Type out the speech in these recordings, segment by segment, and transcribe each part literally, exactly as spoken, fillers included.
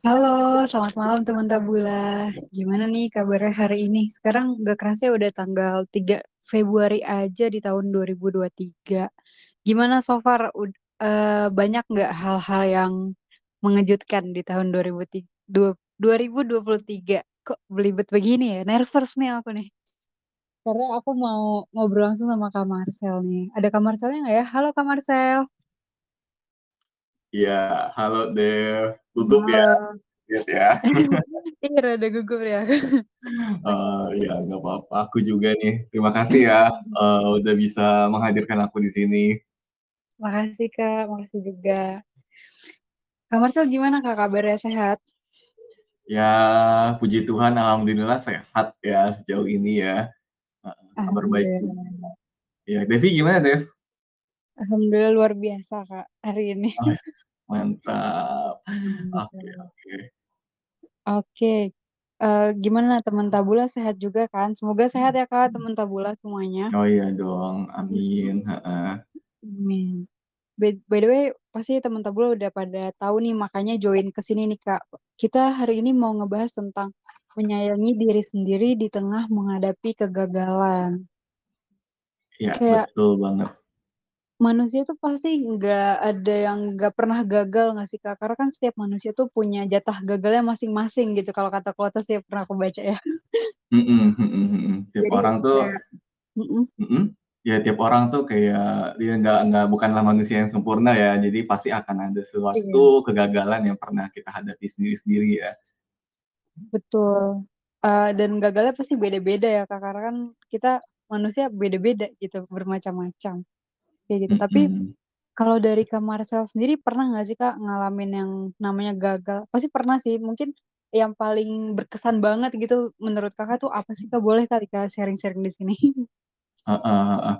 Halo, selamat malam teman Tabula. Gimana nih kabarnya hari ini? Sekarang gak kerasa udah tanggal tiga Februari aja di tahun dua ribu dua puluh tiga. Gimana so far? Ud- eh, banyak gak hal-hal yang mengejutkan di tahun dua ribu dua puluh tiga? Kok belibet begini ya? Nervous nih aku nih. Karena aku mau ngobrol langsung sama Kak Marcel nih. Ada Kak Marcelnya nggak ya? Halo Kak Marcel. Iya, halo Dev. Tutup ya, Halo. Lihat ya. Iya, rada gugup ya. Uh, ya, nggak apa-apa. Aku juga nih. Terima kasih ya, uh, udah bisa menghadirkan aku di sini. Makasih Kak, makasih juga. Kak Marcel gimana Kak kabarnya, sehat? Ya, puji Tuhan, alhamdulillah sehat ya sejauh ini ya. Uh, kabar baik juga. Alhamdulillah. Ya, Devi gimana Dev? Alhamdulillah luar biasa Kak hari ini. Ah, mantap. Oke, oke. Oke, eh, gimana teman Tabula sehat juga kan? Semoga sehat ya Kak teman Tabula semuanya. Oh iya dong, amin. Heeh. Amin. By, by the way, pasti teman Tabula udah pada tahu nih makanya join ke sini nih Kak. Kita hari ini mau ngebahas tentang menyayangi diri sendiri di tengah menghadapi kegagalan. Ya, Kayak betul banget. manusia tuh pasti nggak ada yang nggak pernah gagal nggak sih Kak? Karena kan setiap manusia tuh punya jatah gagalnya masing-masing gitu. Kalau kata quotes yang pernah aku baca ya. Mm-mm, mm-mm, mm-mm. Tiap Jadi orang tuh kayak, mm-mm, Mm-mm. Ya tiap orang tuh kayak dia nggak nggak bukanlah manusia yang sempurna ya, jadi pasti akan ada sesuatu iya, kegagalan yang pernah kita hadapi sendiri-sendiri ya. betul. Eh, dan gagalnya pasti beda-beda ya Kak. Karena kan kita manusia beda-beda gitu, bermacam-macam kayak gitu. Tapi Mm-mm. kalau dari Kak Marcel sendiri pernah nggak sih Kak ngalamin yang namanya gagal? Pasti pernah sih. Mungkin yang paling berkesan banget gitu menurut Kakak tuh apa sih Kak? Boleh kali Kak sharing-sharing di sini. Heeh, heeh.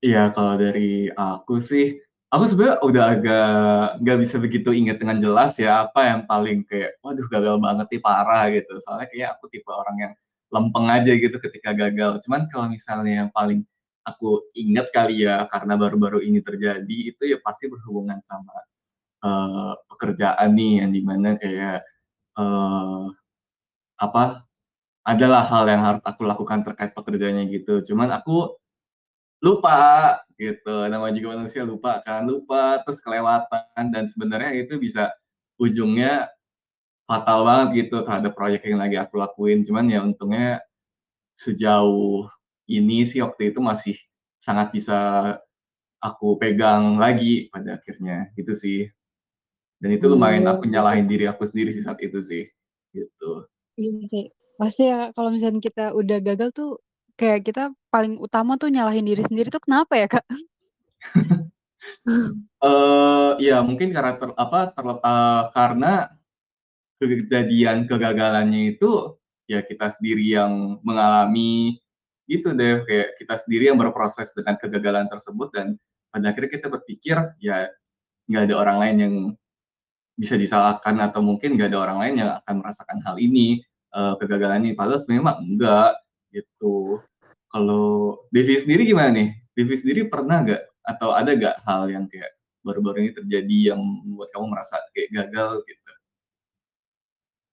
Iya, kalau dari aku sih, aku sebenarnya udah agak nggak bisa begitu ingat dengan jelas ya apa yang paling kayak, waduh gagal banget nih parah gitu. Soalnya kayak aku tipe orang yang lempeng aja gitu ketika gagal. Cuman kalau misalnya yang paling aku ingat kali ya karena baru-baru ini terjadi itu ya pasti berhubungan sama eh, pekerjaan nih yang dimana kayak eh, apa adalah hal yang harus aku lakukan terkait pekerjaannya gitu. Cuman aku lupa gitu, namanya juga manusia lupa kan, lupa terus kelewatan, dan sebenarnya itu bisa ujungnya fatal banget gitu terhadap proyek yang lagi aku lakuin. Cuman ya untungnya sejauh ini sih waktu itu masih sangat bisa aku pegang lagi pada akhirnya gitu sih, dan itu lumayan Iya. aku nyalahin diri aku sendiri sih saat itu sih gitu. Iya sih. Pasti ya kalau misalnya kita udah gagal tuh kayak kita paling utama tuh nyalahin diri sendiri tuh kenapa ya Kak? Eh ya mungkin karakter apa terle- eh, karena kejadian kegagalannya itu ya kita sendiri yang mengalami gitu deh, kayak kita sendiri yang berproses dengan kegagalan tersebut, dan pada akhirnya kita berpikir ya nggak ada orang lain yang bisa disalahkan atau mungkin nggak ada orang lain yang akan merasakan hal ini, eh, kegagalan ini, padahal memang enggak gitu. Kalau Devi sendiri gimana nih? Devi sendiri pernah nggak atau ada nggak hal yang kayak baru-baru ini terjadi yang membuat kamu merasa kayak gagal gitu?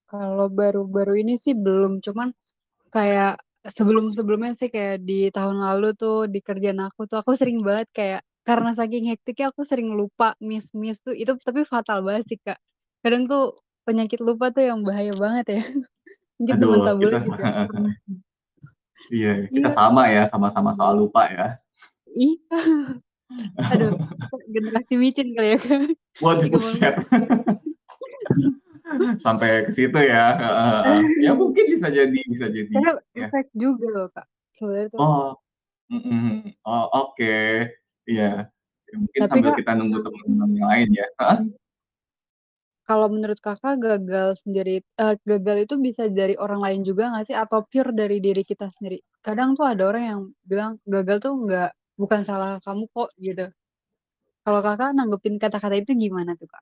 Kalau baru-baru ini sih belum, cuman kayak sebelum-sebelumnya sih kayak di tahun lalu tuh di kerjaan aku tuh aku sering banget kayak karena saking hektiknya aku sering lupa miss-miss tuh itu tapi fatal banget sih Kak. Kadang tuh penyakit lupa tuh yang bahaya banget ya. Mungkin teman Aduh, Tabula kita juga pernah. iya kita Iya, sama ya, sama-sama soal lupa ya. iya. Aduh, generasi micin kali ya Kak. Waduh, Tiga malam. buset. Sampai ke situ ya. Heeh. Ya mungkin bisa jadi, bisa jadi Karena ya. efek juga loh Kak. Sebenarnya tuh. Oh, mm-mm. Oh, oke, iya. Ya, mungkin Tapi sambil Kak, kita nunggu teman-teman yang lain ya. Hah? kalau menurut Kakak gagal sendiri, eh, gagal itu bisa dari orang lain juga nggak sih? Atau pure dari diri kita sendiri? Kadang tuh ada orang yang bilang gagal tuh nggak bukan salah kamu kok gitu. Kalau Kakak nanggepin kata-kata itu gimana tuh Kak?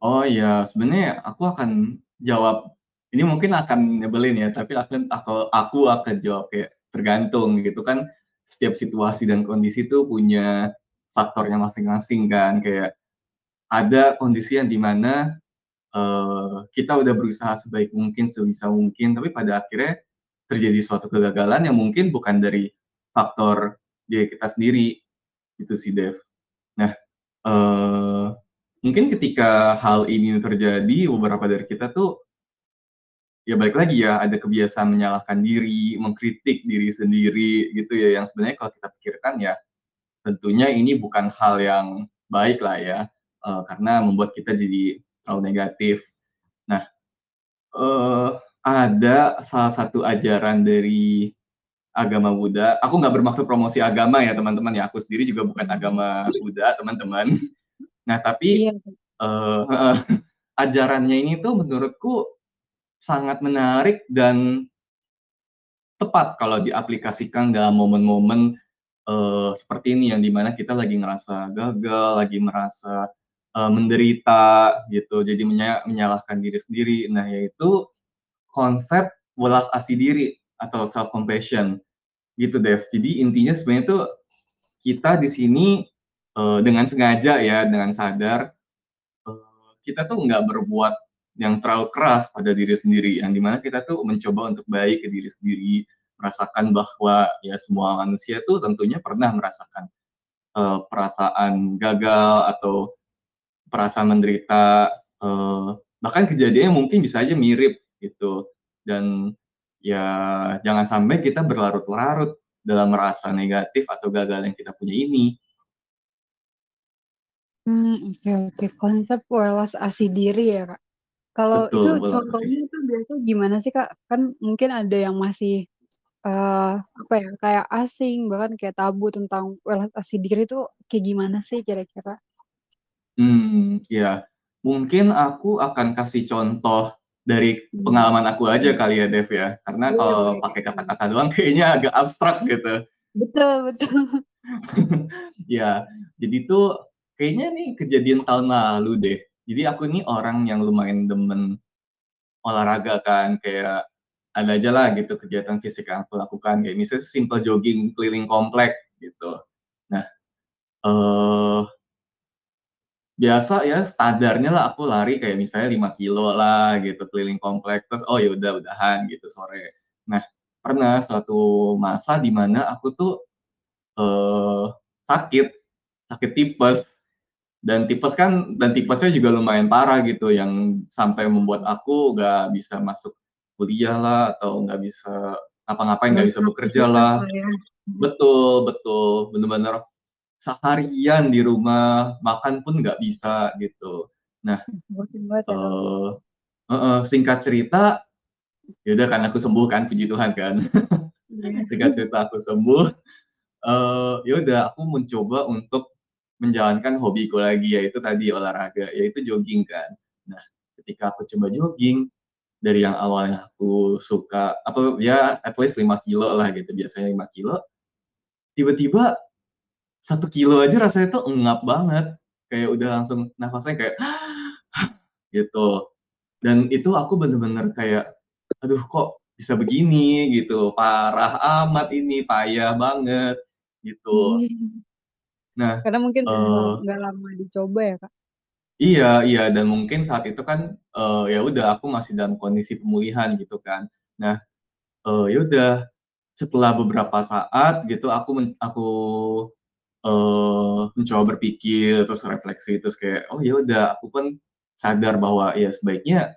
Oh ya, sebenarnya aku akan jawab. Ini mungkin akan nyebelin ya, tapi akan aku aku akan jawab kayak tergantung gitu kan. Setiap situasi dan kondisi itu punya faktornya masing-masing kan. Kayak ada kondisi yang dimana uh, kita udah berusaha sebaik mungkin, sebisa mungkin, tapi pada akhirnya terjadi suatu kegagalan yang mungkin bukan dari faktor diri kita sendiri, itu sih Dev. Nah, uh, mungkin ketika hal ini terjadi, beberapa dari kita tuh, ya balik lagi ya, ada kebiasaan menyalahkan diri, mengkritik diri sendiri, gitu ya, yang sebenarnya kalau kita pikirkan ya, tentunya ini bukan hal yang baik lah ya, uh, karena membuat kita jadi terlalu negatif. Nah, uh, ada salah satu ajaran dari agama Buddha. Aku nggak bermaksud promosi agama ya teman-teman ya. Aku sendiri juga bukan agama Buddha teman-teman. Nah tapi iya. uh, uh, ajarannya ini tuh menurutku sangat menarik dan tepat kalau diaplikasikan dalam momen-momen uh, seperti ini yang dimana kita lagi ngerasa gagal, lagi merasa uh, menderita gitu. Jadi menyalahkan diri sendiri. Nah yaitu konsep welas asih diri atau self compassion gitu Dev. Jadi intinya sebenarnya tuh kita di sini uh, dengan sengaja ya, dengan sadar uh, kita tuh nggak berbuat yang terlalu keras pada diri sendiri, yang dimana kita tuh mencoba untuk baik ke diri sendiri, merasakan bahwa ya semua manusia tuh tentunya pernah merasakan uh, perasaan gagal atau perasaan menderita, uh, bahkan kejadiannya mungkin bisa aja mirip gitu. Dan ya jangan sampai kita berlarut-larut dalam merasa negatif atau gagal yang kita punya ini. Hmm, oke, okay, oke. Okay. Konsep welas asih diri ya, Kak. Kalau itu contohnya itu biasanya gimana sih, Kak? Kan mungkin ada yang masih uh, apa ya, kayak asing, bahkan kayak tabu tentang welas asih diri itu kayak gimana sih kira-kira? Hmm, ya. Mungkin aku akan kasih contoh dari pengalaman aku aja kali ya Dev ya, karena kalau pakai kata-kata doang kayaknya agak abstrak gitu. Betul, betul. Ya, jadi tuh kayaknya nih kejadian tahun lalu deh. Jadi aku nih orang yang lumayan demen olahraga kan, kayak ada aja lah gitu kegiatan fisik yang aku lakukan, kayak misalnya simple jogging keliling komplek gitu. Nah, eh... Uh, biasa ya standarnya lah aku lari kayak misalnya lima kilo lah gitu keliling kompleks, terus oh ya udah udahan gitu sore. Nah pernah suatu masa di mana aku tuh uh, sakit sakit tipes, dan tipes kan dan tipesnya juga lumayan parah gitu yang sampai membuat aku nggak bisa masuk kuliah lah atau nggak bisa ngapa-ngapain, nggak bisa bekerja lah. Betul betul bener-bener seharian di rumah, makan pun nggak bisa gitu. Nah, uh, uh, uh, singkat cerita, yaudah kan aku sembuh kan, puji Tuhan kan. Singkat cerita aku sembuh, uh, yaudah aku mencoba untuk menjalankan hobiku lagi, yaitu tadi olahraga, yaitu jogging kan. Nah, ketika aku coba jogging, dari yang awalnya aku suka, apa ya at least lima kilo lah gitu, biasanya lima kilo, tiba-tiba satu kilo aja rasanya tuh engap banget, kayak udah langsung nafasnya kayak gitu. Dan itu aku bener-bener kayak, aduh kok bisa begini gitu, parah amat ini, payah banget gitu. Nah, karena mungkin uh, nggak lama dicoba ya Kak. Iya iya, dan mungkin saat itu kan uh, ya udah aku masih dalam kondisi pemulihan gitu kan. Nah uh, ya udah setelah beberapa saat gitu aku men- aku Uh, mencoba berpikir, terus refleksi, terus kayak oh ya udah aku pun sadar bahwa ya sebaiknya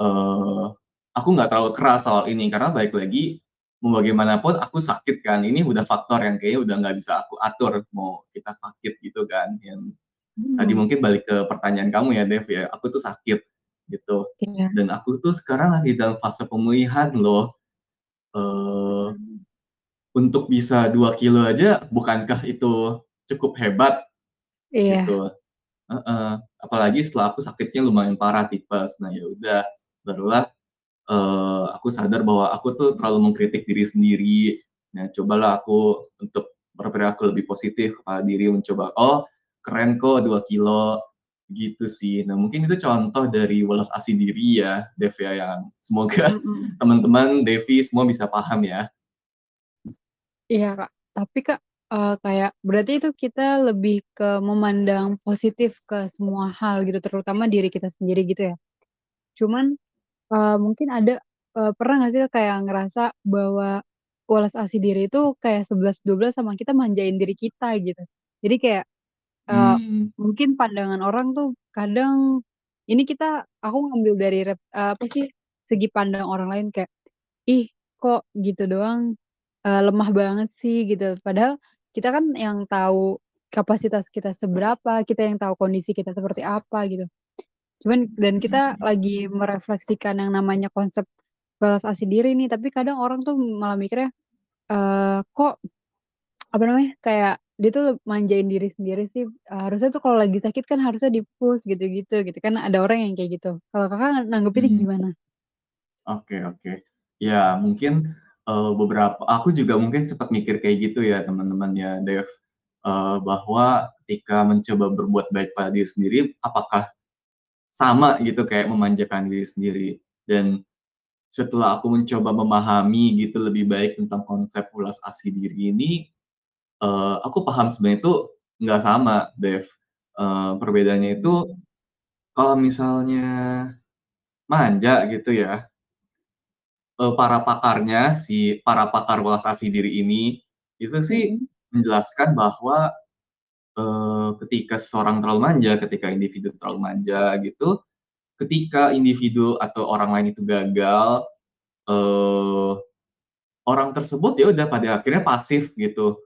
uh, aku nggak terlalu keras soal ini, karena balik lagi mau bagaimanapun aku sakit kan, ini udah faktor yang kayaknya udah nggak bisa aku atur mau kita sakit gitu kan. Yang hmm. tadi mungkin balik ke pertanyaan kamu ya Dev ya, aku tuh sakit gitu yeah. Dan aku tuh sekarang lagi dalam fase pemulihan loh. Uh, Untuk bisa dua kilo aja, bukankah itu cukup hebat? Iya. Gitu. Uh-uh. Apalagi setelah aku sakitnya lumayan parah tipes. Nah ya udah, barulah uh, aku sadar bahwa aku tuh terlalu mengkritik diri sendiri. Nah cobalah aku untuk berperilaku lebih positif kepada diri, mencoba oh keren kok dua kilo gitu sih. Nah mungkin itu contoh dari welas asih diri ya, Dev ya, yang semoga teman-teman Devi semua bisa paham ya. Iya Kak, tapi Kak Eh, kayak berarti itu kita lebih ke memandang positif ke semua hal gitu, terutama diri kita sendiri gitu ya. Cuman eh, mungkin ada eh, pernah nggak sih kayak ngerasa bahwa welas asih diri itu kayak sebelas dua belas sama kita manjain diri kita gitu. Jadi kayak eh, Hmm. mungkin pandangan orang tuh kadang ini kita aku ngambil dari rep- eh, apa sih segi pandang orang lain kayak ih kok gitu doang eh, lemah banget sih gitu. Padahal kita kan yang tahu kapasitas kita seberapa, kita yang tahu kondisi kita seperti apa gitu. Cuman dan kita Mm-mm. lagi merefleksikan yang namanya konsep balas asih diri nih, tapi kadang orang tuh malah mikirnya eh kok apa namanya kayak dia tuh manjain diri sendiri sih. Eh, harusnya tuh kalau lagi sakit kan harusnya dipus gitu-gitu gitu kan, ada orang yang kayak gitu. Kalau kakak nanggepinnya Hmm. gimana? Oke oke, ya mungkin eh, beberapa aku juga mungkin sempat mikir kayak gitu ya teman-teman ya Dev. Eh, bahwa ketika mencoba berbuat baik pada diri sendiri, apakah sama gitu kayak memanjakan diri sendiri? Dan setelah aku mencoba memahami gitu lebih baik tentang konsep ulas asih diri ini, eh, aku paham sebenarnya itu nggak sama Dev. Eh, perbedaannya itu Hmm. kalau misalnya manja gitu ya, eh, para pakarnya, si para pakar ulas asih diri ini, itu sih Mm-mm. menjelaskan bahwa eh, ketika seseorang terlalu manja, ketika individu terlalu manja gitu, ketika individu atau orang lain itu gagal, eh, orang tersebut ya udah pada akhirnya pasif gitu.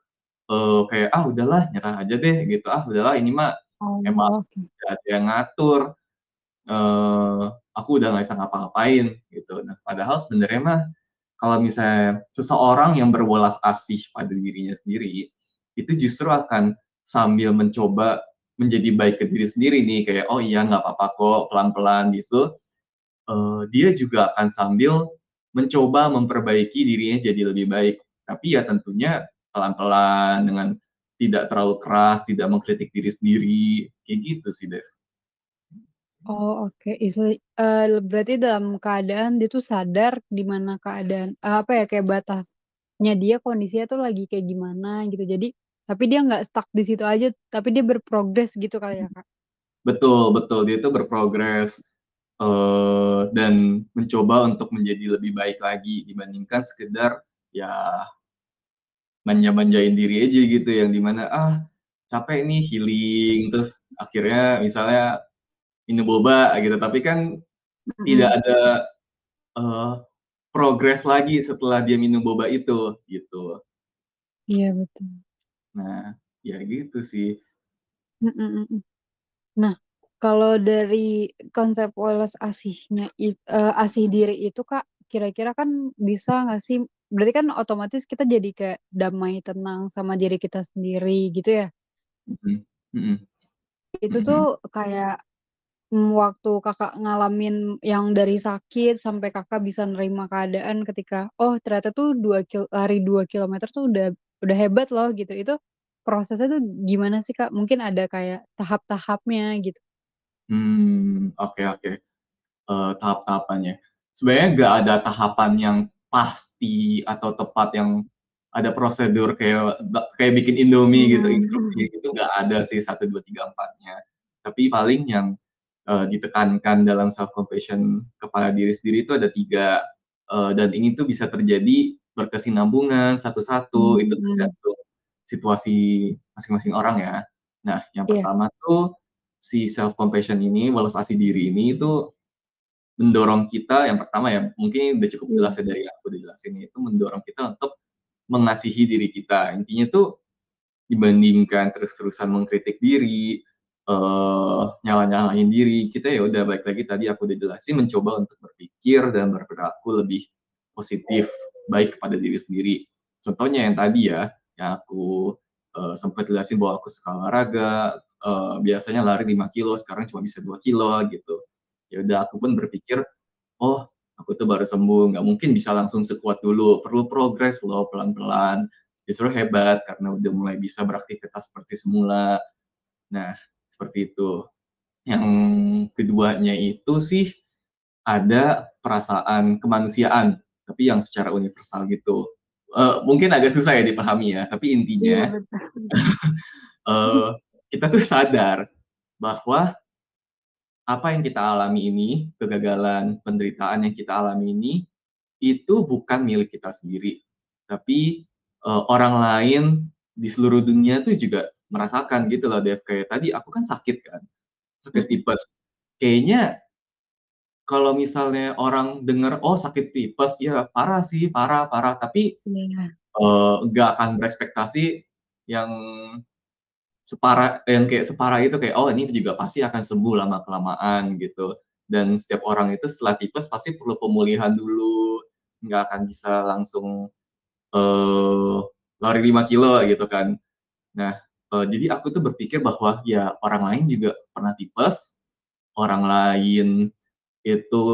Eh, kayak ah udahlah nyerah aja deh gitu, ah udahlah ini mah emang Oh, oke. nggak ada yang ngatur, eh aku udah nggak bisa ngapa-ngapain gitu. Nah, padahal sebenarnya mah kalau misalnya seseorang yang berwelas asih pada dirinya sendiri, itu justru akan sambil mencoba menjadi baik ke diri sendiri nih, kayak oh iya nggak apa-apa kok, pelan-pelan gitu. Eh, dia juga akan sambil mencoba memperbaiki dirinya jadi lebih baik. Tapi ya tentunya pelan-pelan dengan tidak terlalu keras, tidak mengkritik diri sendiri, kayak gitu sih Dev. Oh oke, Itu, eh, berarti dalam keadaan dia tuh sadar di mana keadaan eh, apa ya kayak batasnya dia, kondisinya tuh lagi kayak gimana gitu. Jadi tapi dia nggak stuck di situ aja, tapi dia berprogres gitu kali ya kak. Betul, betul. Dia itu berprogres eh, dan mencoba untuk menjadi lebih baik lagi dibandingkan sekedar ya manja-manjain diri aja gitu, yang dimana ah capek nih healing terus akhirnya misalnya minum boba gitu, tapi kan tidak Mm-mm. ada eh, progres lagi setelah dia minum boba itu gitu. Iya betul. Nah, ya gitu sih. Mm-mm-mm. Nah kalau dari konsep welas asihnya it- eh, asih diri itu kak, kira-kira kan bisa nggak sih? Berarti kan otomatis kita jadi kayak damai tenang sama diri kita sendiri gitu ya. Mm-mm, mm-mm, Itu tuh mm-mm. kayak mm, waktu kakak ngalamin yang dari sakit sampai kakak bisa nerima keadaan ketika oh ternyata tuh dua kil- lari dua kilometer tuh udah udah hebat loh gitu. Itu prosesnya tuh gimana sih kak? Mungkin ada kayak tahap-tahapnya gitu. Hmm, oke oke. Eh, tahap-tahapannya. Sebenarnya nggak ada tahapan yang pasti atau tepat yang ada prosedur kayak kayak bikin Indomie gitu, instruksi Hmm. itu nggak ada sih satu dua tiga empatnya. Tapi paling yang eh, ditekankan dalam self compassion kepada diri sendiri itu ada tiga. Eh, dan ini tuh bisa terjadi berkesinambungan satu-satu, itu Hmm. tergantung situasi masing-masing orang ya. Nah, yang Iya. pertama tuh si self compassion ini, welas asih diri ini itu mendorong kita, yang pertama ya mungkin ini udah cukup jelas ya dari yang aku udah jelasin, itu mendorong kita untuk mengasihi diri kita. Intinya tuh dibandingkan terus-terusan mengkritik diri, eh nyala-nyalain diri, kita ya udah baik lagi tadi aku udah jelasin mencoba untuk berpikir dan berperilaku lebih positif baik kepada diri sendiri. Contohnya yang tadi ya, yang aku eh, sempat jelasin bahwa aku suka olahraga, eh, biasanya lari lima kilo, sekarang cuma bisa dua kilo gitu. Ya udah aku pun berpikir, oh aku tuh baru sembuh, nggak mungkin bisa langsung sekuat dulu, perlu progres loh pelan-pelan. Justru hebat karena udah mulai bisa beraktivitas seperti semula. Nah, seperti itu. Yang keduanya itu sih ada perasaan kemanusiaan, tapi yang secara universal gitu. uh, mungkin agak susah ya dipahami ya, tapi intinya ya, uh, kita tuh sadar bahwa apa yang kita alami ini, kegagalan, penderitaan yang kita alami ini, itu bukan milik kita sendiri, tapi uh, orang lain di seluruh dunia tuh juga merasakan gitu loh, Dev. Kayak tadi aku kan sakit kan, sakit tipes. Kayaknya kalau misalnya orang dengar, oh sakit tipes, ya parah sih, parah-parah. Tapi ya. uh, gak akan berekspektasi yang separah, yang kayak separah itu. Kayak, oh ini juga pasti akan sembuh lama-kelamaan gitu. Dan setiap orang itu setelah tipes pasti perlu pemulihan dulu. Gak akan bisa langsung uh, lari lima kilo gitu kan. Nah, uh, jadi aku tuh berpikir bahwa ya orang lain juga pernah tipes. Orang lain itu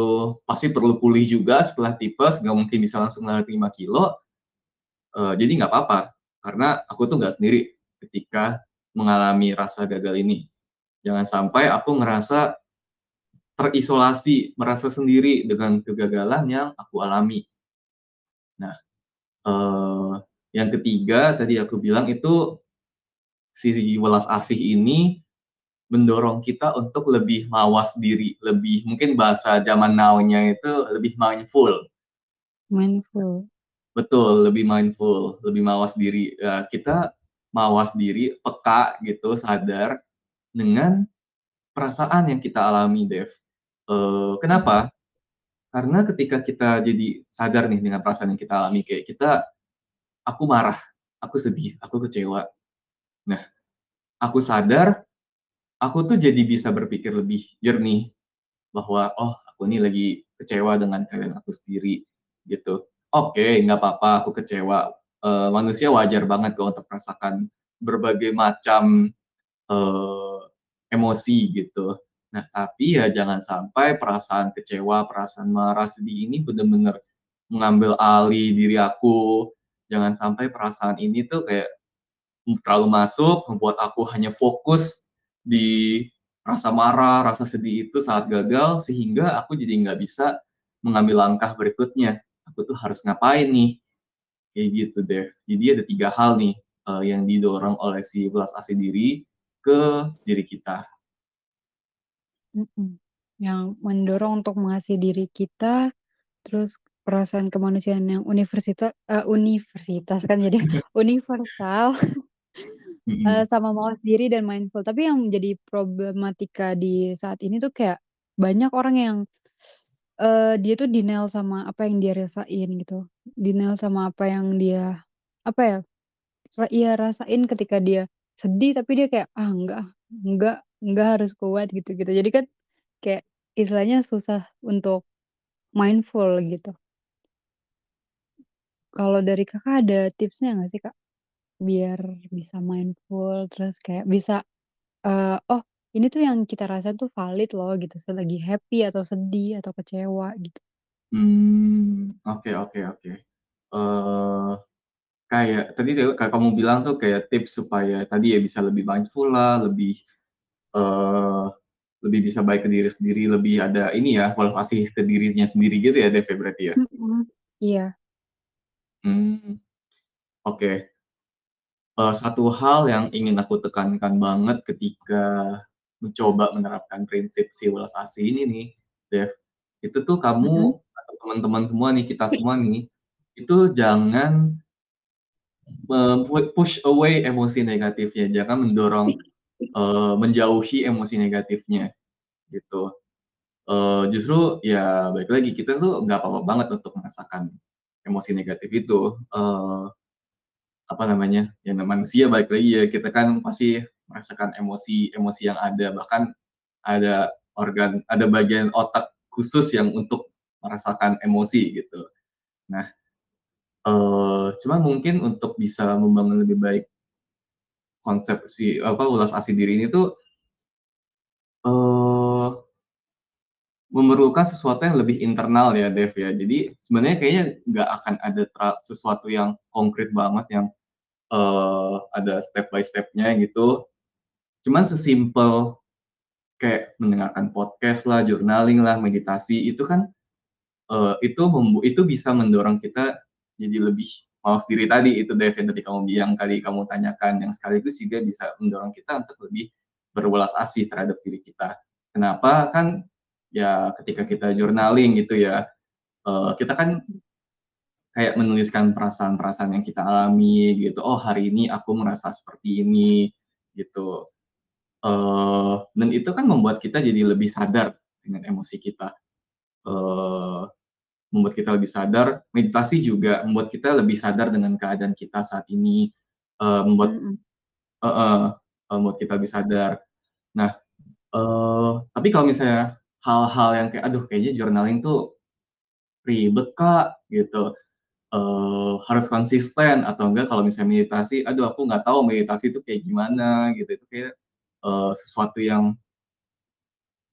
pasti perlu pulih juga setelah tipes, nggak mungkin bisa langsung lari lima kilo, uh, jadi nggak apa-apa, karena aku tuh nggak sendiri ketika mengalami rasa gagal ini. Jangan sampai aku ngerasa terisolasi, merasa sendiri dengan kegagalan yang aku alami. Nah, uh, yang ketiga tadi aku bilang itu sisi welas asih ini mendorong kita untuk lebih mawas diri, lebih, mungkin bahasa zaman now-nya itu lebih mindful. Mindful. Betul, lebih mindful, lebih mawas diri. Ya, kita mawas diri, peka gitu, sadar dengan perasaan yang kita alami, Dev. Uh, kenapa? Karena ketika kita jadi sadar nih dengan perasaan yang kita alami, kayak kita, aku marah, aku sedih, aku kecewa. Nah, aku sadar, aku tuh jadi bisa berpikir lebih jernih bahwa oh aku ini lagi kecewa dengan keadaan aku sendiri gitu. Oke, okay, nggak apa-apa aku kecewa. Uh, manusia wajar banget kok untuk merasakan berbagai macam uh, emosi gitu. Nah tapi ya jangan sampai perasaan kecewa, perasaan marah, sedih ini benar-benar mengambil alih diri aku. Jangan sampai perasaan ini tuh kayak terlalu masuk, membuat aku hanya fokus di rasa marah, rasa sedih itu saat gagal, sehingga aku jadi nggak bisa mengambil langkah berikutnya. Aku tuh harus ngapain nih? Kayak gitu deh. Jadi ada tiga hal nih uh, yang didorong oleh si belas asih diri ke diri kita. Yang mendorong untuk mengasihi diri kita, terus perasaan kemanusiaan yang universitas, uh, universitas kan jadi universal. Uh, sama mawas diri dan mindful. Tapi yang menjadi problematika di saat ini tuh kayak banyak orang yang uh, dia tuh denial sama apa yang dia rasain gitu. Denial sama apa yang dia apa ya ia rasain ketika dia sedih, tapi dia kayak ah enggak enggak enggak harus kuat gitu-gitu. Jadi kan kayak istilahnya susah untuk mindful gitu. Kalau dari kakak ada tipsnya nggak sih kak? Biar bisa mindful, terus kayak bisa uh, oh ini tuh yang kita rasain tuh valid loh gitu, selagi happy atau sedih atau kecewa gitu. Oke oke oke kayak tadi kayak kamu bilang tuh kayak tips supaya tadi ya bisa lebih mindful lah, lebih uh, lebih bisa baik ke diri sendiri, lebih ada ini ya welas asih ke dirinya sendiri gitu ya Dev berarti ya. Mm-hmm. Iya. hmm. Oke. Okay. Uh, satu hal yang ingin aku tekankan banget ketika mencoba menerapkan prinsip si welas asih ini nih, Dev, itu tuh kamu mm-hmm. atau teman-teman semua nih, kita semua nih, itu jangan uh, push away emosi negatifnya, jangan mendorong, uh, menjauhi emosi negatifnya, gitu. Uh, justru ya baik lagi kita tuh nggak apa-apa banget untuk merasakan emosi negatif itu. Uh, apa namanya, ya manusia baik lagi ya, kita kan pasti merasakan emosi-emosi yang ada, bahkan ada organ, ada bagian otak khusus yang untuk merasakan emosi gitu. Nah, uh, cuma mungkin untuk bisa membangun lebih baik konsep si apa welas asih diri ini tuh uh, memerlukan sesuatu yang lebih internal ya Dev ya. Jadi sebenarnya kayaknya nggak akan ada tra- sesuatu yang konkret banget yang Uh, ada step by step-nya gitu. Cuman sesimpel kayak mendengarkan podcast lah, journaling lah, meditasi itu kan uh, itu membu- itu bisa mendorong kita jadi lebih malas diri tadi itu, Dev, yang tadi kamu bilang, kali kamu tanyakan, yang sekaligus juga bisa mendorong kita untuk lebih berwelas asih terhadap diri kita. Kenapa? Kan ya ketika kita journaling gitu ya, uh, kita kan kayak menuliskan perasaan-perasaan yang kita alami gitu. Oh, hari ini aku merasa seperti ini gitu. Uh, dan itu kan membuat kita jadi lebih sadar dengan emosi kita. Uh, membuat kita lebih sadar, meditasi juga membuat kita lebih sadar dengan keadaan kita saat ini, uh, membuat uh, uh, uh, membuat kita lebih sadar. Nah, uh, tapi kalau misalnya hal-hal yang kayak, aduh kayaknya journaling tuh ribet kak, gitu, uh, harus konsisten atau enggak, kalau misalnya meditasi, aduh aku nggak tahu meditasi itu kayak gimana, gitu, itu kayak uh, sesuatu yang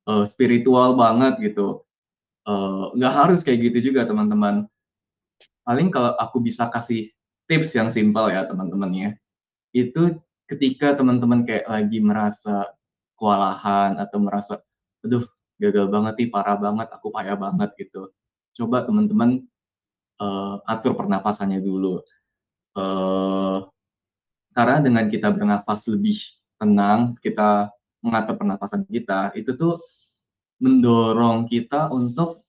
uh, spiritual banget, gitu. Nggak uh, harus kayak gitu juga teman-teman. Paling kalau aku bisa kasih tips yang simpel ya teman-teman ya, itu ketika teman-teman kayak lagi merasa kewalahan atau merasa aduh gagal banget nih, parah banget, aku payah banget gitu, coba teman-teman uh, atur pernapasannya dulu, uh, karena dengan kita bernafas lebih tenang, kita mengatur pernapasan kita, itu tuh mendorong kita untuk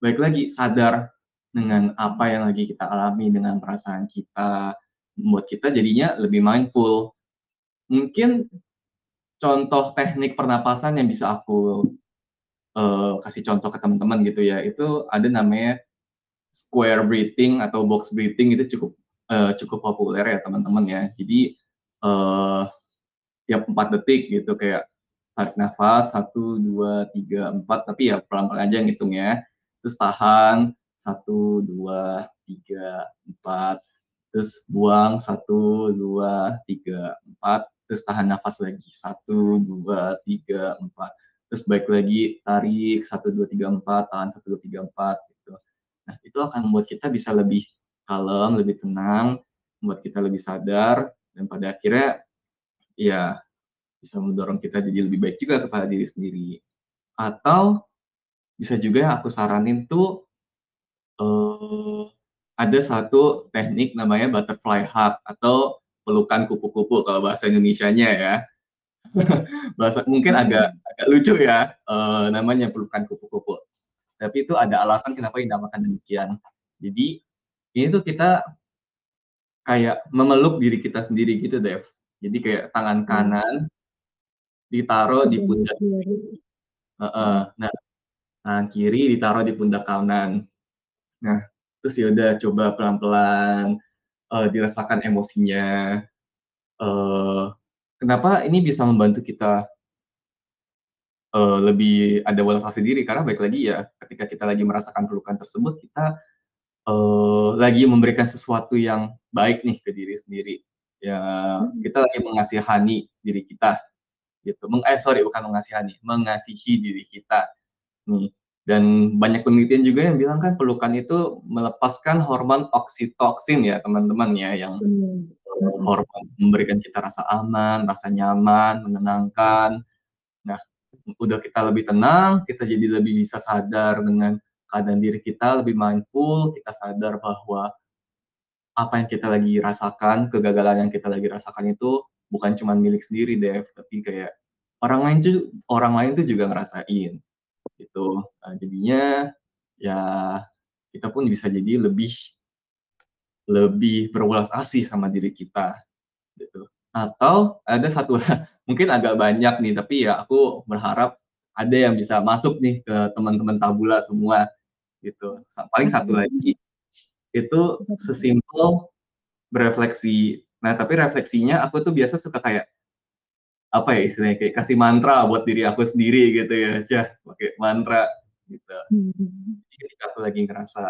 baik lagi sadar dengan apa yang lagi kita alami, dengan perasaan kita, membuat kita jadinya lebih mindful. Mungkin contoh teknik pernapasan yang bisa aku uh, kasih contoh ke teman-teman gitu ya, itu ada namanya square breathing atau box breathing, itu cukup uh, cukup populer ya teman-teman ya. Jadi uh, tiap empat detik gitu kayak tarik nafas, satu, dua, tiga, empat, tapi ya pelan-pelan aja ngitungnya. Terus tahan, satu, dua, tiga, empat. Terus buang, satu, dua, tiga, empat. Terus tahan nafas lagi, satu, dua, tiga, empat. Terus balik lagi, tarik, satu, dua, tiga, empat, tahan, satu, dua, tiga, empat. Gitu. Nah, itu akan membuat kita bisa lebih kalem, lebih tenang, membuat kita lebih sadar, dan pada akhirnya, ya, bisa mendorong kita jadi lebih baik juga kepada diri sendiri. Atau bisa juga yang aku saranin tuh uh, ada satu teknik namanya butterfly hug atau pelukan kupu-kupu kalau bahasa Indonesianya ya. Bahasa mungkin agak agak lucu ya, uh, namanya pelukan kupu-kupu. Tapi itu ada alasan kenapa dinamakan demikian. Jadi ini tuh kita kayak memeluk diri kita sendiri gitu, Dev. Jadi kayak tangan kanan ditaruh di pundak, uh, uh, nah tangan kiri ditaruh di pundak kanan. Nah, terus ya udah coba pelan-pelan uh, dirasakan emosinya. Uh, kenapa ini bisa membantu kita uh, lebih ada welas asih diri? Karena baik lagi ya, ketika kita lagi merasakan pelukan tersebut, kita uh, lagi memberikan sesuatu yang baik nih ke diri sendiri. Ya, kita lagi mengasihani diri kita. Gitu. Meng, eh, sorry, bukan mengasihani, mengasihi diri kita. Nih. Dan banyak penelitian juga yang bilang kan pelukan itu melepaskan hormon oksitoksin ya teman-teman ya, yang hmm. hormon memberikan kita rasa aman, rasa nyaman, menenangkan. Nah, udah kita lebih tenang, kita jadi lebih bisa sadar dengan keadaan diri kita, lebih mindful, kita sadar bahwa apa yang kita lagi rasakan, kegagalan yang kita lagi rasakan itu bukan cuma milik sendiri, Dev, tapi kayak orang lain tuh orang lain tuh juga ngerasain gitu. Nah, jadinya ya kita pun bisa jadi lebih lebih berwelas asih sama diri kita gitu. Atau ada satu mungkin agak banyak nih, tapi ya aku berharap ada yang bisa masuk nih ke teman-teman Tabula semua gitu. Paling satu lagi itu sesimpel berefleksi. Nah, tapi refleksinya aku tuh biasa suka kayak apa ya istilahnya, kayak kasih mantra buat diri aku sendiri gitu ya, aja pakai mantra gitu. Jadi aku lagi ngerasa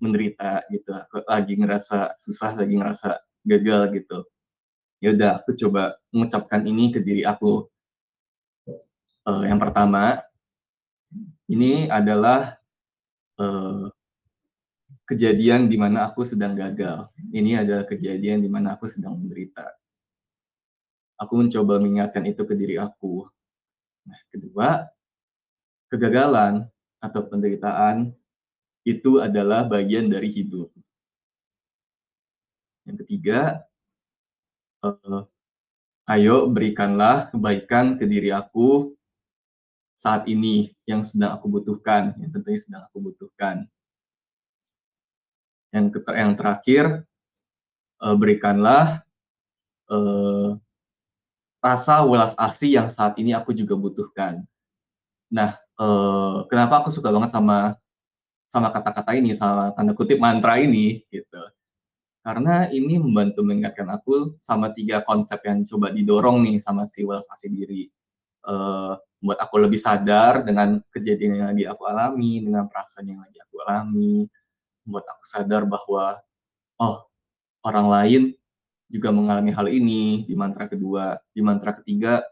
menderita gitu, aku lagi ngerasa susah, lagi ngerasa gagal gitu, ya udah aku coba mengucapkan ini ke diri aku. Uh, yang pertama ini adalah uh, kejadian di mana aku sedang gagal. Ini adalah kejadian di mana aku sedang menderita. Aku mencoba mengingatkan itu ke diri aku. Nah, kedua, kegagalan atau penderitaan itu adalah bagian dari hidup. Yang ketiga, eh, ayo berikanlah kebaikan ke diri aku saat ini yang sedang aku butuhkan, yang tentunya sedang aku butuhkan. Yang, keter, yang terakhir, eh, berikanlah eh, rasa welas asih yang saat ini aku juga butuhkan. Nah, eh, kenapa aku suka banget sama sama kata-kata ini, sama tanda kutip mantra ini, gitu. Karena ini membantu mengingatkan aku sama tiga konsep yang coba didorong nih sama si welas asih diri. Uh, buat aku lebih sadar dengan kejadian yang lagi aku alami, dengan perasaan yang lagi aku alami. Buat aku sadar bahwa, oh, orang lain juga mengalami hal ini di mantra kedua. Di mantra ketiga,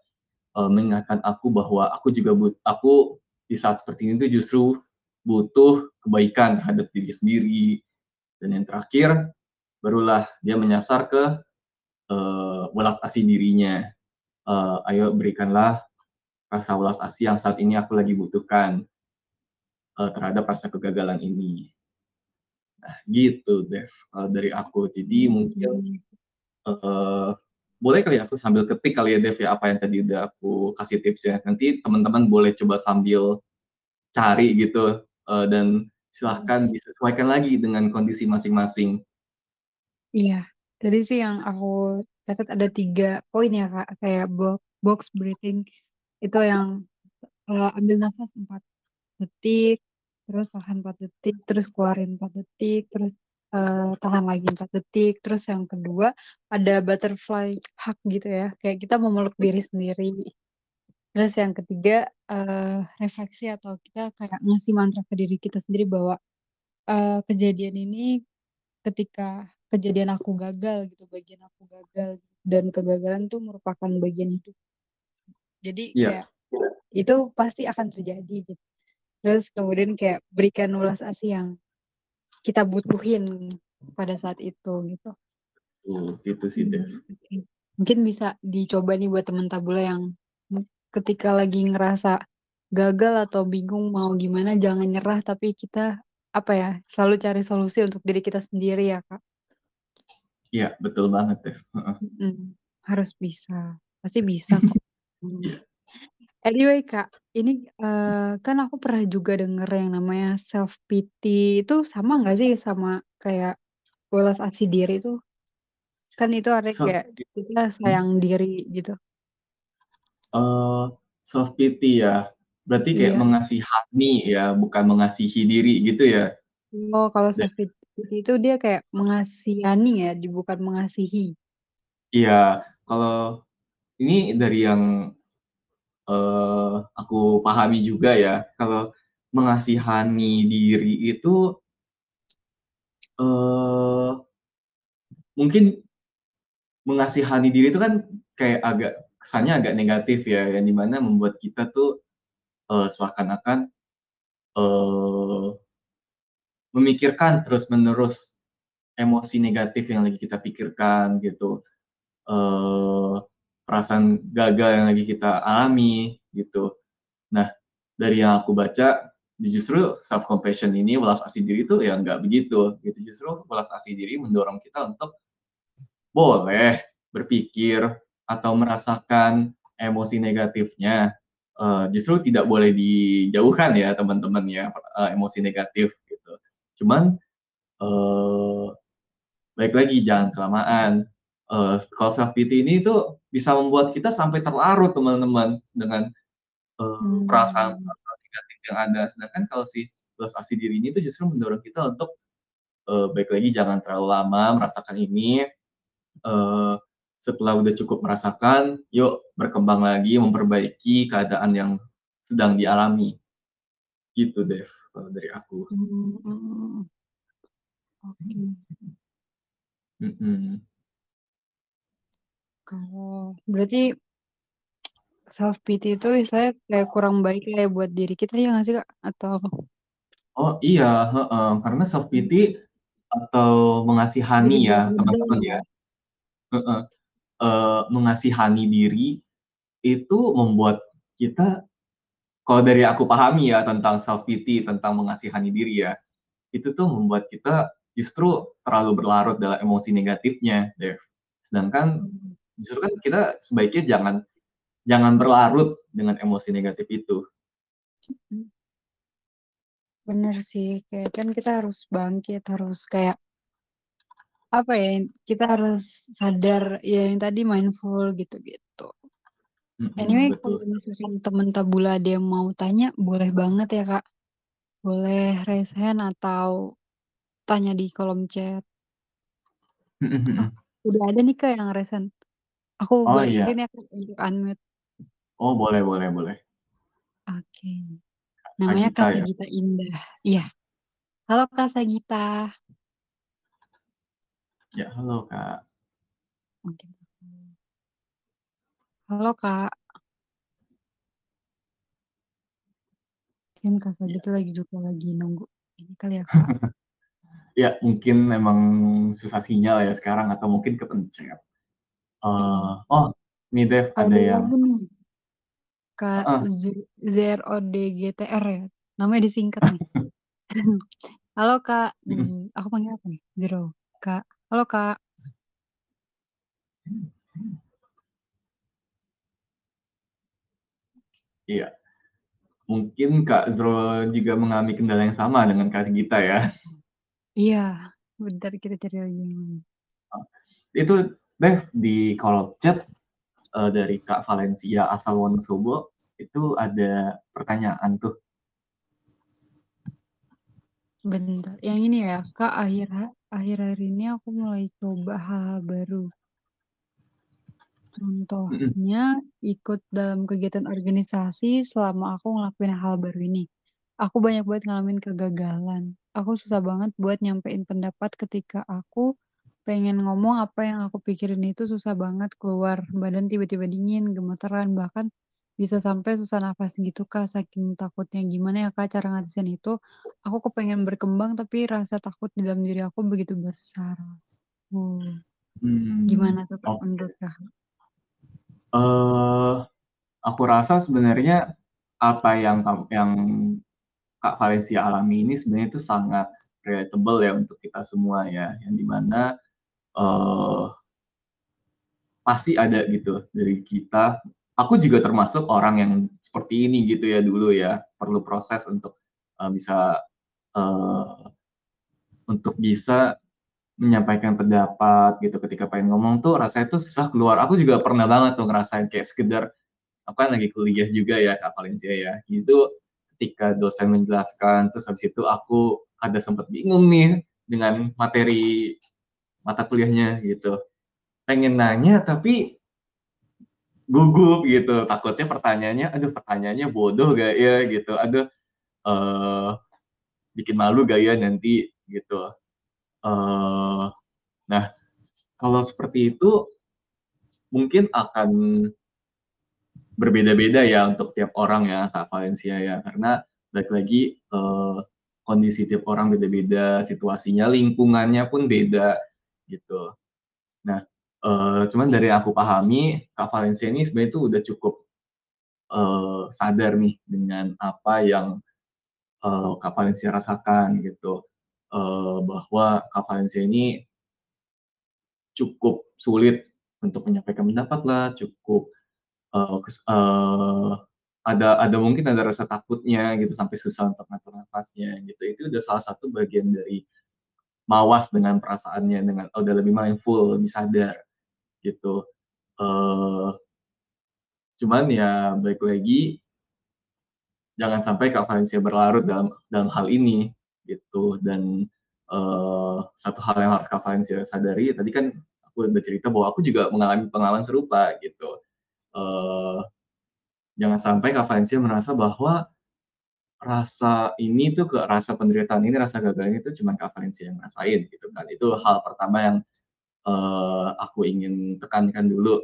uh, mengingatkan aku bahwa aku juga but aku di saat seperti ini tuh justru butuh kebaikan terhadap diri sendiri. Dan yang terakhir, barulah dia menyasar ke uh, welas asih dirinya. Uh, ayo berikanlah rasa welas asih yang saat ini aku lagi butuhkan uh, terhadap rasa kegagalan ini. Nah, gitu deh uh, dari aku. Jadi mungkin uh, boleh kali aku sambil ketik kali ya, Dev, ya, apa yang tadi udah aku kasih tipsnya. Nanti teman-teman boleh coba sambil cari gitu, uh, dan silahkan disesuaikan lagi dengan kondisi masing-masing. Iya, tadi sih yang aku catat ada tiga poin ya kak, kayak box, box breathing itu yang uh, ambil nafas empat detik, terus tahan empat detik, terus keluarin empat detik, terus uh, tahan lagi empat detik, terus yang kedua ada butterfly hug gitu ya, kayak kita memeluk diri sendiri. Terus yang ketiga uh, refleksi atau kita kayak ngasih mantra ke diri kita sendiri bahwa uh, kejadian ini ketika kejadian aku gagal gitu, bagian aku gagal, dan kegagalan tuh merupakan bagian hidup. Jadi yeah, kayak itu pasti akan terjadi gitu. Terus kemudian kayak berikan welas asih yang kita butuhin pada saat itu gitu. Oh, gitu sih deh. Mungkin bisa dicoba nih buat teman tabula yang ketika lagi ngerasa gagal atau bingung mau gimana, jangan nyerah, tapi kita apa ya, selalu cari solusi untuk diri kita sendiri ya kak. Iya, betul banget ya. Mm-mm, harus bisa, pasti bisa kok. Anyway kak, ini uh, kan aku pernah juga denger yang namanya self pity, itu sama nggak sih sama kayak welas asih diri itu? Kan itu artinya so, kayak kita sayang hmm. diri gitu. Uh, self pity ya. Berarti kayak iya, mengasihani ya, bukan mengasihi diri gitu ya? Oh, kalau self pity itu dia kayak mengasihani ya, bukan mengasihi. Iya, kalau ini dari yang uh, aku pahami juga ya, kalau mengasihani diri itu uh, mungkin mengasihani diri itu kan kayak agak kesannya agak negatif ya, yang dimana membuat kita tuh Uh, seakan-akan uh, memikirkan terus-menerus emosi negatif yang lagi kita pikirkan gitu, uh, perasaan gagal yang lagi kita alami gitu. Nah, dari yang aku baca, justru self compassion ini, welas asih diri itu ya nggak begitu gitu. Justru welas asih diri mendorong kita untuk boleh berpikir atau merasakan emosi negatifnya. Uh, justru tidak boleh dijauhkan ya teman-teman ya, uh, emosi negatif gitu. Cuman uh, baik lagi, jangan kelamaan. Uh, kalau self pity ini itu bisa membuat kita sampai terlarut teman-teman dengan uh, hmm. perasaan negatif yang ada. Sedangkan kalau si welas asih diri ini itu justru mendorong kita untuk uh, baik lagi, jangan terlalu lama merasakan ini. Uh, Setelah udah cukup merasakan, yuk berkembang lagi, memperbaiki keadaan yang sedang dialami. Gitu, Dev, kalau dari aku. Mm-hmm. Okay. Mm-hmm. Kalau berarti self pity itu istilahnya kayak kurang baik lah buat diri kita ya nggak sih kak? Atau? Oh iya, he-he. Karena self pity atau mengasihani ya teman-teman ya. He-he. Uh, mengasihani diri itu membuat kita, kalau dari aku pahami ya tentang self pity, tentang mengasihani diri ya, itu tuh membuat kita justru terlalu berlarut dalam emosi negatifnya, Dev. Sedangkan justru kan kita sebaiknya jangan jangan berlarut dengan emosi negatif itu. Bener sih, kayak kan kita harus bangkit, harus kayak apa ya, kita harus sadar ya yang tadi mindful gitu-gitu. Anyway, kalau misalkan teman Tabula ada yang mau tanya, boleh banget ya Kak. Boleh raise hand atau tanya di kolom chat. Ah, udah ada nih Kak yang raise hand. Aku oh, boleh iya. izin ya Kak untuk unmute. Oh boleh, boleh, boleh. Oke. Okay. Namanya Kak Sagita ya? Indah. Iya. Halo Kak Sagita. Ya, halo Kak. Oke. Okay. Halo Kak. Mungkin Kak Sagita ya. lagi juga lagi nunggu ini kali ya Kak. Ya mungkin emang susah sinyal ya sekarang atau mungkin kepencet. Uh, oh, nih Dev ada, ada yang. Nih. Kak uh. Z R O D G T R ya. Namanya disingkat nih. Halo Kak. Hmm. Aku panggil apa nih? Zero. Kak. Halo Kak. Hmm. Iya, mungkin Kak Zro juga mengalami kendala yang sama dengan Kak Gita ya. Iya, bentar kita cari lagi. Itu deh di kolom chat uh, dari Kak Valencia asal Wonosobo itu ada pertanyaan tuh. Bentar, yang ini ya Kak, akhir akhir hari ini aku mulai coba hal baru. Contohnya ikut dalam kegiatan organisasi selama aku ngelakuin hal baru ini. Aku banyak banget ngalamin kegagalan. Aku susah banget buat nyampein pendapat ketika aku pengen ngomong apa yang aku pikirin itu susah banget keluar. Badan tiba-tiba dingin, gemeteran, bahkan bisa sampai susah nafas gitu Kak, saking takutnya. Gimana ya Kak cara ngatasin itu? Aku kepengen berkembang tapi rasa takut di dalam diri aku begitu besar. Wow. Hmm. Gimana tuh Kak menurut Kak? Uh, aku rasa sebenarnya apa yang yang Kak Valencia alami ini sebenarnya itu sangat relatable ya untuk kita semua ya, yang dimana uh, pasti ada gitu dari kita. Aku juga termasuk orang yang seperti ini gitu ya dulu ya, perlu proses untuk uh, bisa uh, untuk bisa menyampaikan pendapat gitu. Ketika pengen ngomong tuh rasanya tuh susah keluar. Aku juga pernah banget tuh ngerasain kayak sekedar aku kan lagi kuliah juga ya Kak Valencia ya, gitu ketika dosen menjelaskan terus habis itu aku ada sempat bingung nih dengan materi mata kuliahnya gitu, pengen nanya tapi gugup gitu, takutnya pertanyaannya aduh pertanyaannya bodoh gak ya gitu, aduh uh, bikin malu gak ya nanti gitu. Uh, nah, kalau seperti itu mungkin akan berbeda-beda ya untuk tiap orang ya Kak Valencia ya, karena lagi-lagi uh, kondisi tiap orang beda-beda, situasinya, lingkungannya pun beda gitu. Nah, uh, cuman dari yang aku pahami Kak Valencia ini sebenarnya itu udah cukup uh, sadar nih dengan apa yang uh, Kak Valencia rasakan gitu. Uh, bahwa Kak Valencia ini cukup sulit untuk menyampaikan pendapat lah, cukup uh, uh, ada ada mungkin ada rasa takutnya gitu sampai susah untuk ngatur nafasnya gitu. Itu udah salah satu bagian dari mawas dengan perasaannya, dengan oh, udah lebih mindful, lebih sadar gitu. Uh, cuman ya balik lagi jangan sampai Kak Valencia berlarut dalam dalam hal ini gitu. Dan uh, satu hal yang harus Kak Valencia sadari, tadi kan aku udah cerita bahwa aku juga mengalami pengalaman serupa gitu. Uh, jangan sampai Kak Valencia merasa bahwa rasa ini tuh, ke rasa penderitaan ini, rasa gagal ini tuh cuma Kak Valencia yang ngerasain gitu kan. Itu hal pertama yang uh, aku ingin tekankan dulu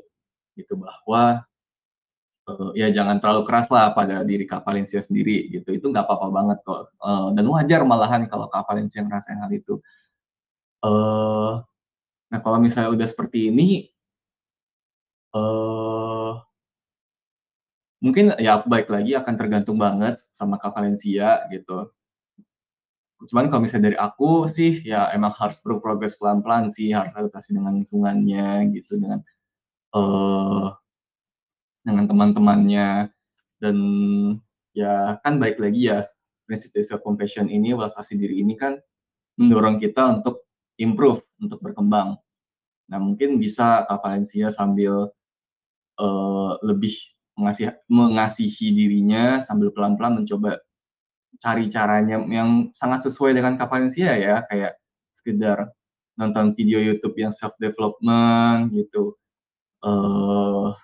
gitu, bahwa Uh, ya jangan terlalu keras lah pada diri Kak Valencia sendiri gitu. Itu nggak apa-apa banget kok, uh, dan wajar malahan kalau Kak Valencia ngerasain hal itu. Uh, nah kalau misalnya udah seperti ini, uh, mungkin ya baik lagi akan tergantung banget sama Kak Valencia gitu. Cuman kalau misalnya dari aku sih ya emang harus berprogres pelan-pelan sih, harus adaptasi dengan lingkungannya gitu, dengan uh, dengan teman-temannya. Dan ya kan baik lagi ya, prinsip self compassion ini, validasi diri ini kan mendorong kita untuk improve, untuk berkembang. Nah mungkin bisa Kak Valencia sambil uh, lebih mengasih, mengasihi dirinya, sambil pelan-pelan mencoba cari caranya yang sangat sesuai dengan Kak Valencia ya, kayak sekedar nonton video YouTube yang self development gitu, uh,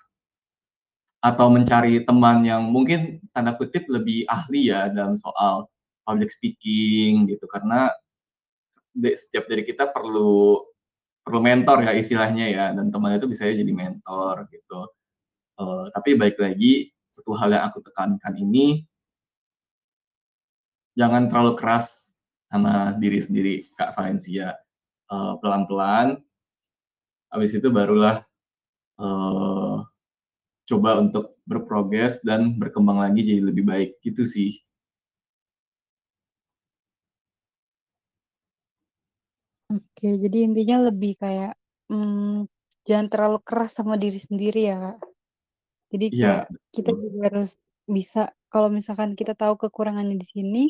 atau mencari teman yang mungkin tanda kutip lebih ahli ya dalam soal public speaking gitu, karena setiap dari kita perlu perlu mentor ya istilahnya ya, dan teman itu bisa jadi mentor gitu. Uh, tapi baik lagi, satu hal yang aku tekankan ini, jangan terlalu keras sama diri sendiri, Kak Valencia. Uh, pelan-pelan, habis itu barulah uh, coba untuk berprogres dan berkembang lagi jadi lebih baik, gitu sih. Oke, jadi intinya lebih kayak hmm, jangan terlalu keras sama diri sendiri ya, Kak. Jadi kayak ya, kita juga harus bisa, kalau misalkan kita tahu kekurangannya di sini,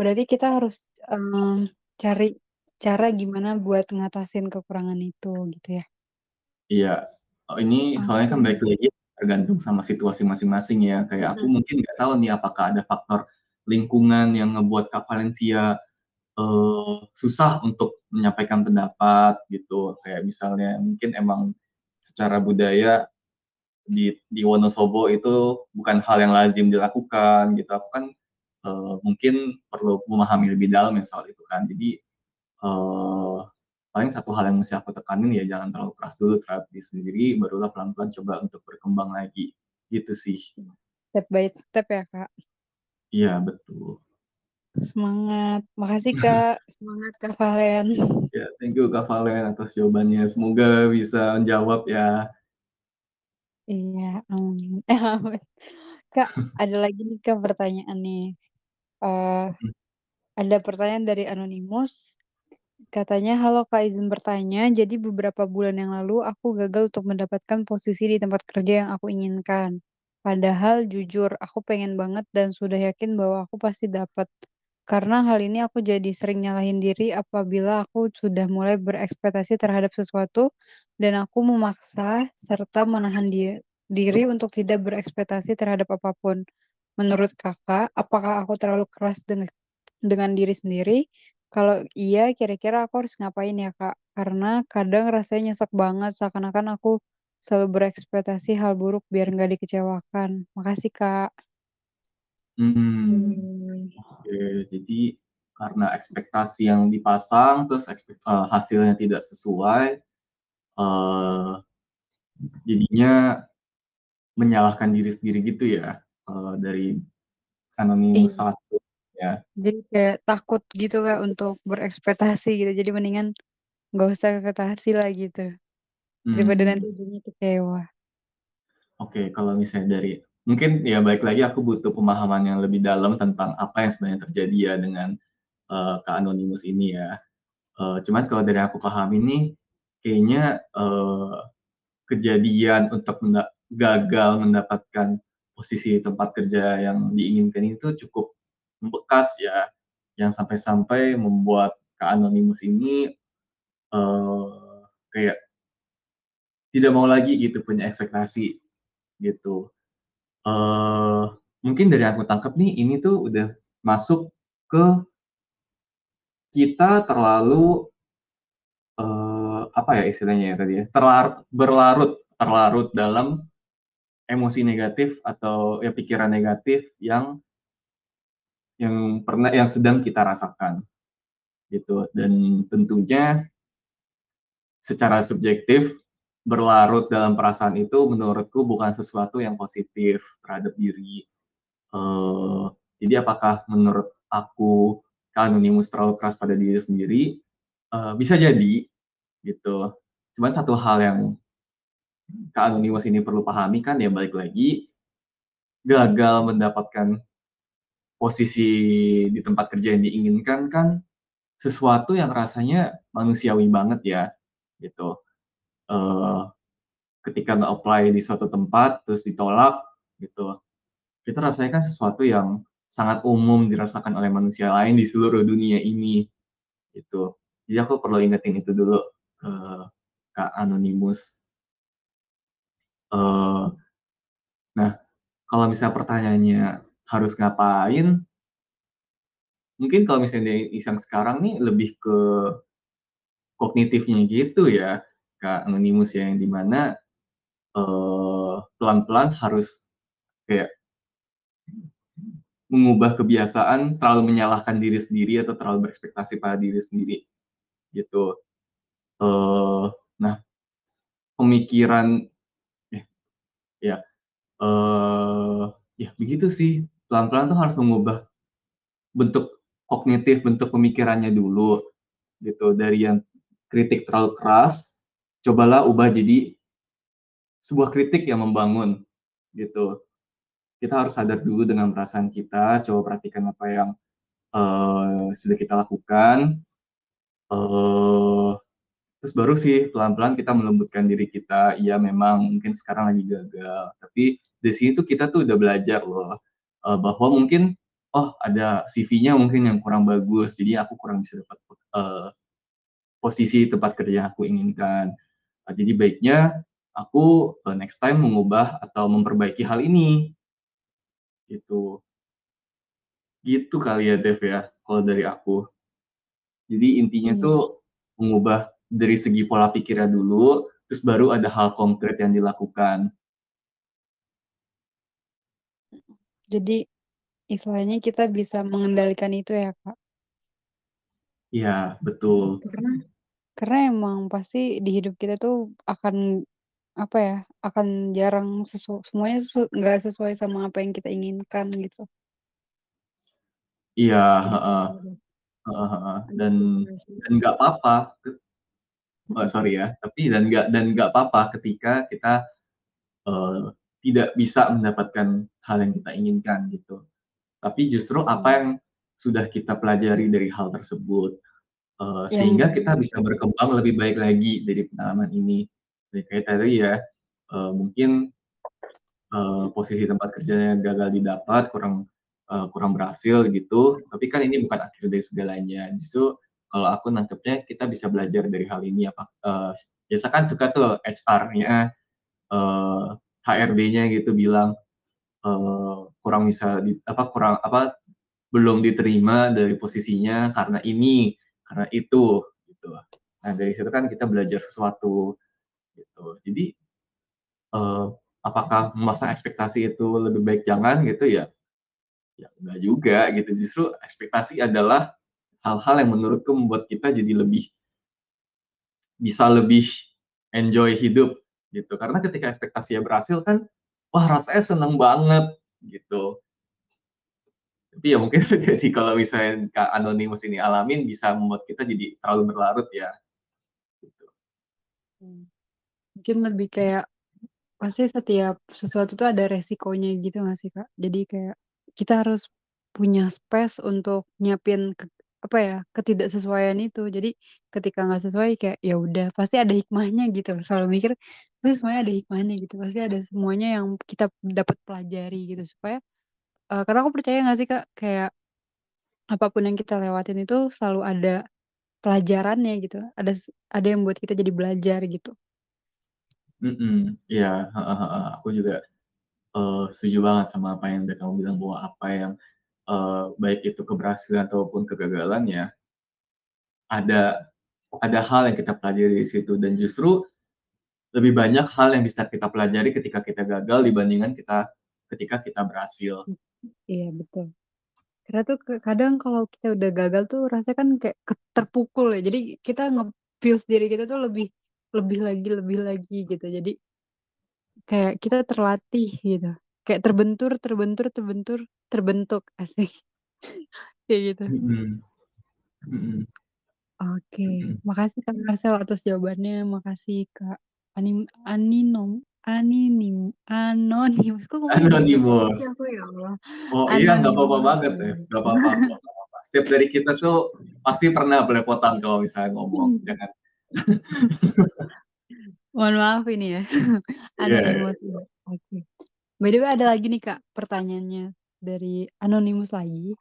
berarti kita harus um, cari cara gimana buat ngatasin kekurangan itu gitu ya. Iya, oh, ini ah. soalnya kan balik lagi tergantung sama situasi masing-masing ya. Kayak hmm. aku mungkin nggak tahu nih apakah ada faktor lingkungan yang ngebuat Kak Valencia uh, susah untuk menyampaikan pendapat gitu. Kayak misalnya mungkin emang secara budaya Di, di Wonosobo itu bukan hal yang lazim dilakukan gitu. Aku kan e, mungkin perlu memahami lebih dalam ya soal itu kan. Jadi e, paling satu hal yang mesti aku tekanin ya, jangan terlalu keras dulu terhadap diri sendiri, barulah pelan-pelan coba untuk berkembang lagi gitu sih. Step by step ya Kak. Iya betul. Semangat, makasih Kak. Semangat Kak Valen. Ya, thank you Kak Valen atas jawabannya. Semoga bisa menjawab ya. Iya, amin. Kak, ada lagi nih Kak pertanyaan nih. Uh, ada pertanyaan dari Anonymous. Katanya, halo Kak, izin bertanya. Jadi beberapa bulan yang lalu aku gagal untuk mendapatkan posisi di tempat kerja yang aku inginkan. Padahal jujur, aku pengen banget dan sudah yakin bahwa aku pasti dapat. Karena hal ini aku jadi sering nyalahin diri apabila aku sudah mulai berekspektasi terhadap sesuatu dan aku memaksa serta menahan di- diri untuk tidak berekspektasi terhadap apapun. Menurut kakak, apakah aku terlalu keras dengan, dengan diri sendiri? Kalau iya, kira-kira aku harus ngapain ya Kak? Karena kadang rasanya nyesek banget, seakan-akan aku selalu berekspektasi hal buruk biar nggak dikecewakan. Makasih Kak. Hmm. Oke, jadi karena ekspektasi yang dipasang terus ekspek, uh, hasilnya tidak sesuai, uh, jadinya menyalahkan diri sendiri gitu ya, uh, dari Anonymous eh. satu ya. Jadi kayak takut gitu Kak untuk berekspektasi gitu, jadi mendingan nggak usah ekspektasi lah gitu, hmm. daripada nanti jadinya kecewa. Oke, kalau misalnya dari mungkin ya baik lagi aku butuh pemahaman yang lebih dalam tentang apa yang sebenarnya terjadi ya dengan uh, Kak Anonymous ini ya. Uh, cuman kalau dari aku pahami nih, kayaknya uh, kejadian untuk menda- gagal mendapatkan posisi tempat kerja yang diinginkan itu cukup membekas ya, yang sampai-sampai membuat Kak Anonymous ini uh, kayak tidak mau lagi gitu punya ekspektasi gitu. Uh, mungkin dari aku tangkap nih, ini tuh udah masuk ke kita terlalu uh, apa ya istilahnya ya tadi ya, terlar- berlarut terlarut dalam emosi negatif atau ya pikiran negatif yang yang pernah yang sedang kita rasakan gitu. Dan tentunya secara subjektif berlarut dalam perasaan itu menurutku bukan sesuatu yang positif terhadap diri. Uh, jadi apakah menurut aku Anonymous terlalu keras pada diri sendiri? Uh, bisa jadi gitu. Cuman satu hal yang Kak Anonymous ini perlu pahami kan ya, balik lagi, gagal mendapatkan posisi di tempat kerja yang diinginkan kan sesuatu yang rasanya manusiawi banget ya, gitu. Uh, ketika nggak apply di suatu tempat, terus ditolak, gitu. Itu rasanya kan sesuatu yang sangat umum dirasakan oleh manusia lain di seluruh dunia ini, gitu. Jadi aku perlu ingetin itu dulu, uh, Kak Anonymous. Uh, nah, kalau misalnya pertanyaannya harus ngapain, mungkin kalau misalnya dari isang sekarang nih lebih ke kognitifnya gitu ya, Kak Anonymous ya, yang dimana uh, pelan-pelan harus kayak mengubah kebiasaan terlalu menyalahkan diri sendiri atau terlalu berekspektasi pada diri sendiri gitu. Uh, nah, pemikiran eh, ya, uh, ya begitu sih, pelan-pelan tuh harus mengubah bentuk kognitif, bentuk pemikirannya dulu gitu, dari yang kritik terlalu keras cobalah ubah jadi sebuah kritik yang membangun gitu. Kita harus sadar dulu dengan perasaan kita, coba perhatikan apa yang uh, sudah kita lakukan, uh, terus baru sih pelan-pelan kita melembutkan diri kita. Ya memang mungkin sekarang lagi gagal, tapi di sini tuh kita tuh udah belajar loh, uh, bahwa mungkin oh ada C V-nya mungkin yang kurang bagus, jadi aku kurang bisa dapat uh, posisi tempat kerja yang aku inginkan. Uh, jadi baiknya aku uh, next time mengubah atau memperbaiki hal ini, gitu. Gitu kali ya Dev ya, kalau dari aku. Jadi intinya hmm. tuh mengubah dari segi pola pikirnya dulu, terus baru ada hal konkret yang dilakukan. Jadi istilahnya kita bisa mengendalikan itu ya, Kak? Iya, betul. Karena, karena emang pasti di hidup kita tuh akan, apa ya, akan jarang sesu, semuanya sesu, nggak sesuai sama apa yang kita inginkan, gitu. Iya, uh, uh, uh, uh, dan dan nggak apa-apa. Oh, sorry ya, tapi dan nggak dan nggak apa-apa ketika kita uh, tidak bisa mendapatkan hal yang kita inginkan, gitu. Tapi justru apa yang sudah kita pelajari dari hal tersebut, uh, yeah. sehingga kita bisa berkembang lebih baik lagi dari pengalaman ini. Jadi kayak tadi ya, uh, mungkin uh, posisi tempat kerjanya gagal didapat, kurang uh, kurang berhasil gitu. Tapi kan ini bukan akhir dari segalanya. Justru kalau aku nangkepnya kita bisa belajar dari hal ini. Apa uh, biasa kan suka tuh H R-nya, uh, H R D-nya gitu bilang, Uh, kurang bisa di, apa kurang apa belum diterima dari posisinya karena ini karena itu gitu. Nah dari situ kan kita belajar sesuatu gitu. Jadi uh, apakah memasang ekspektasi itu lebih baik jangan gitu ya? Ya enggak juga gitu. Justru ekspektasi adalah hal-hal yang menurutku membuat kita jadi lebih bisa lebih enjoy hidup gitu. Karena ketika ekspektasinya berhasil kan, wah rasanya seneng banget gitu. Tapi ya mungkin jadi kalau misalnya Kak Anonymous ini alamin bisa membuat kita jadi terlalu berlarut ya. Gitu. Mungkin lebih kayak pasti setiap sesuatu tuh ada resikonya gitu nggak sih Kak? Jadi kayak kita harus punya space untuk nyiapin ke, apa ya ketidaksesuaian itu. Jadi ketika nggak sesuai kayak ya udah pasti ada hikmahnya gitu. Selalu mikir itu semuanya ada hikmahnya gitu, pasti ada semuanya yang kita dapat pelajari gitu, supaya uh, karena aku percaya nggak sih Kak, kayak apapun yang kita lewatin itu selalu ada pelajarannya gitu, ada ada yang buat kita jadi belajar gitu. Mm-mm, ya aku juga uh, setuju banget sama apa yang udah kamu bilang, bahwa apa yang uh, baik itu keberhasilan ataupun kegagalan ya ada ada hal yang kita pelajari di situ, dan justru lebih banyak hal yang bisa kita pelajari ketika kita gagal dibandingkan kita ketika kita berhasil. Iya betul. Karena tuh kadang kalau kita udah gagal tuh rasanya kan kayak terpukul ya. Jadi kita nge-push diri kita tuh lebih lebih lagi lebih lagi gitu. Jadi kayak kita terlatih gitu. Kayak terbentur terbentur terbentur terbentuk asik. Kayak gitu. Mm-hmm. Mm-hmm. Oke, okay. Mm-hmm. Makasih Kak Marcell atas jawabannya. Makasih Kak Anim, Aninom, Aninim, Anonymous. Kok ngomong Anonymous? Aku ya Allah. Oh Anonymous. Iya, nggak apa-apa banget ya. Nggak apa-apa. Nggak apa-apa. setiap dari kita tuh pasti pernah belepotan kalau misalnya ngomong, hmm. jangan. Mohon maaf ini ya, ada yeah, emosi. Yeah. Oke. By the way ada lagi nih Kak pertanyaannya dari anonimus lagi.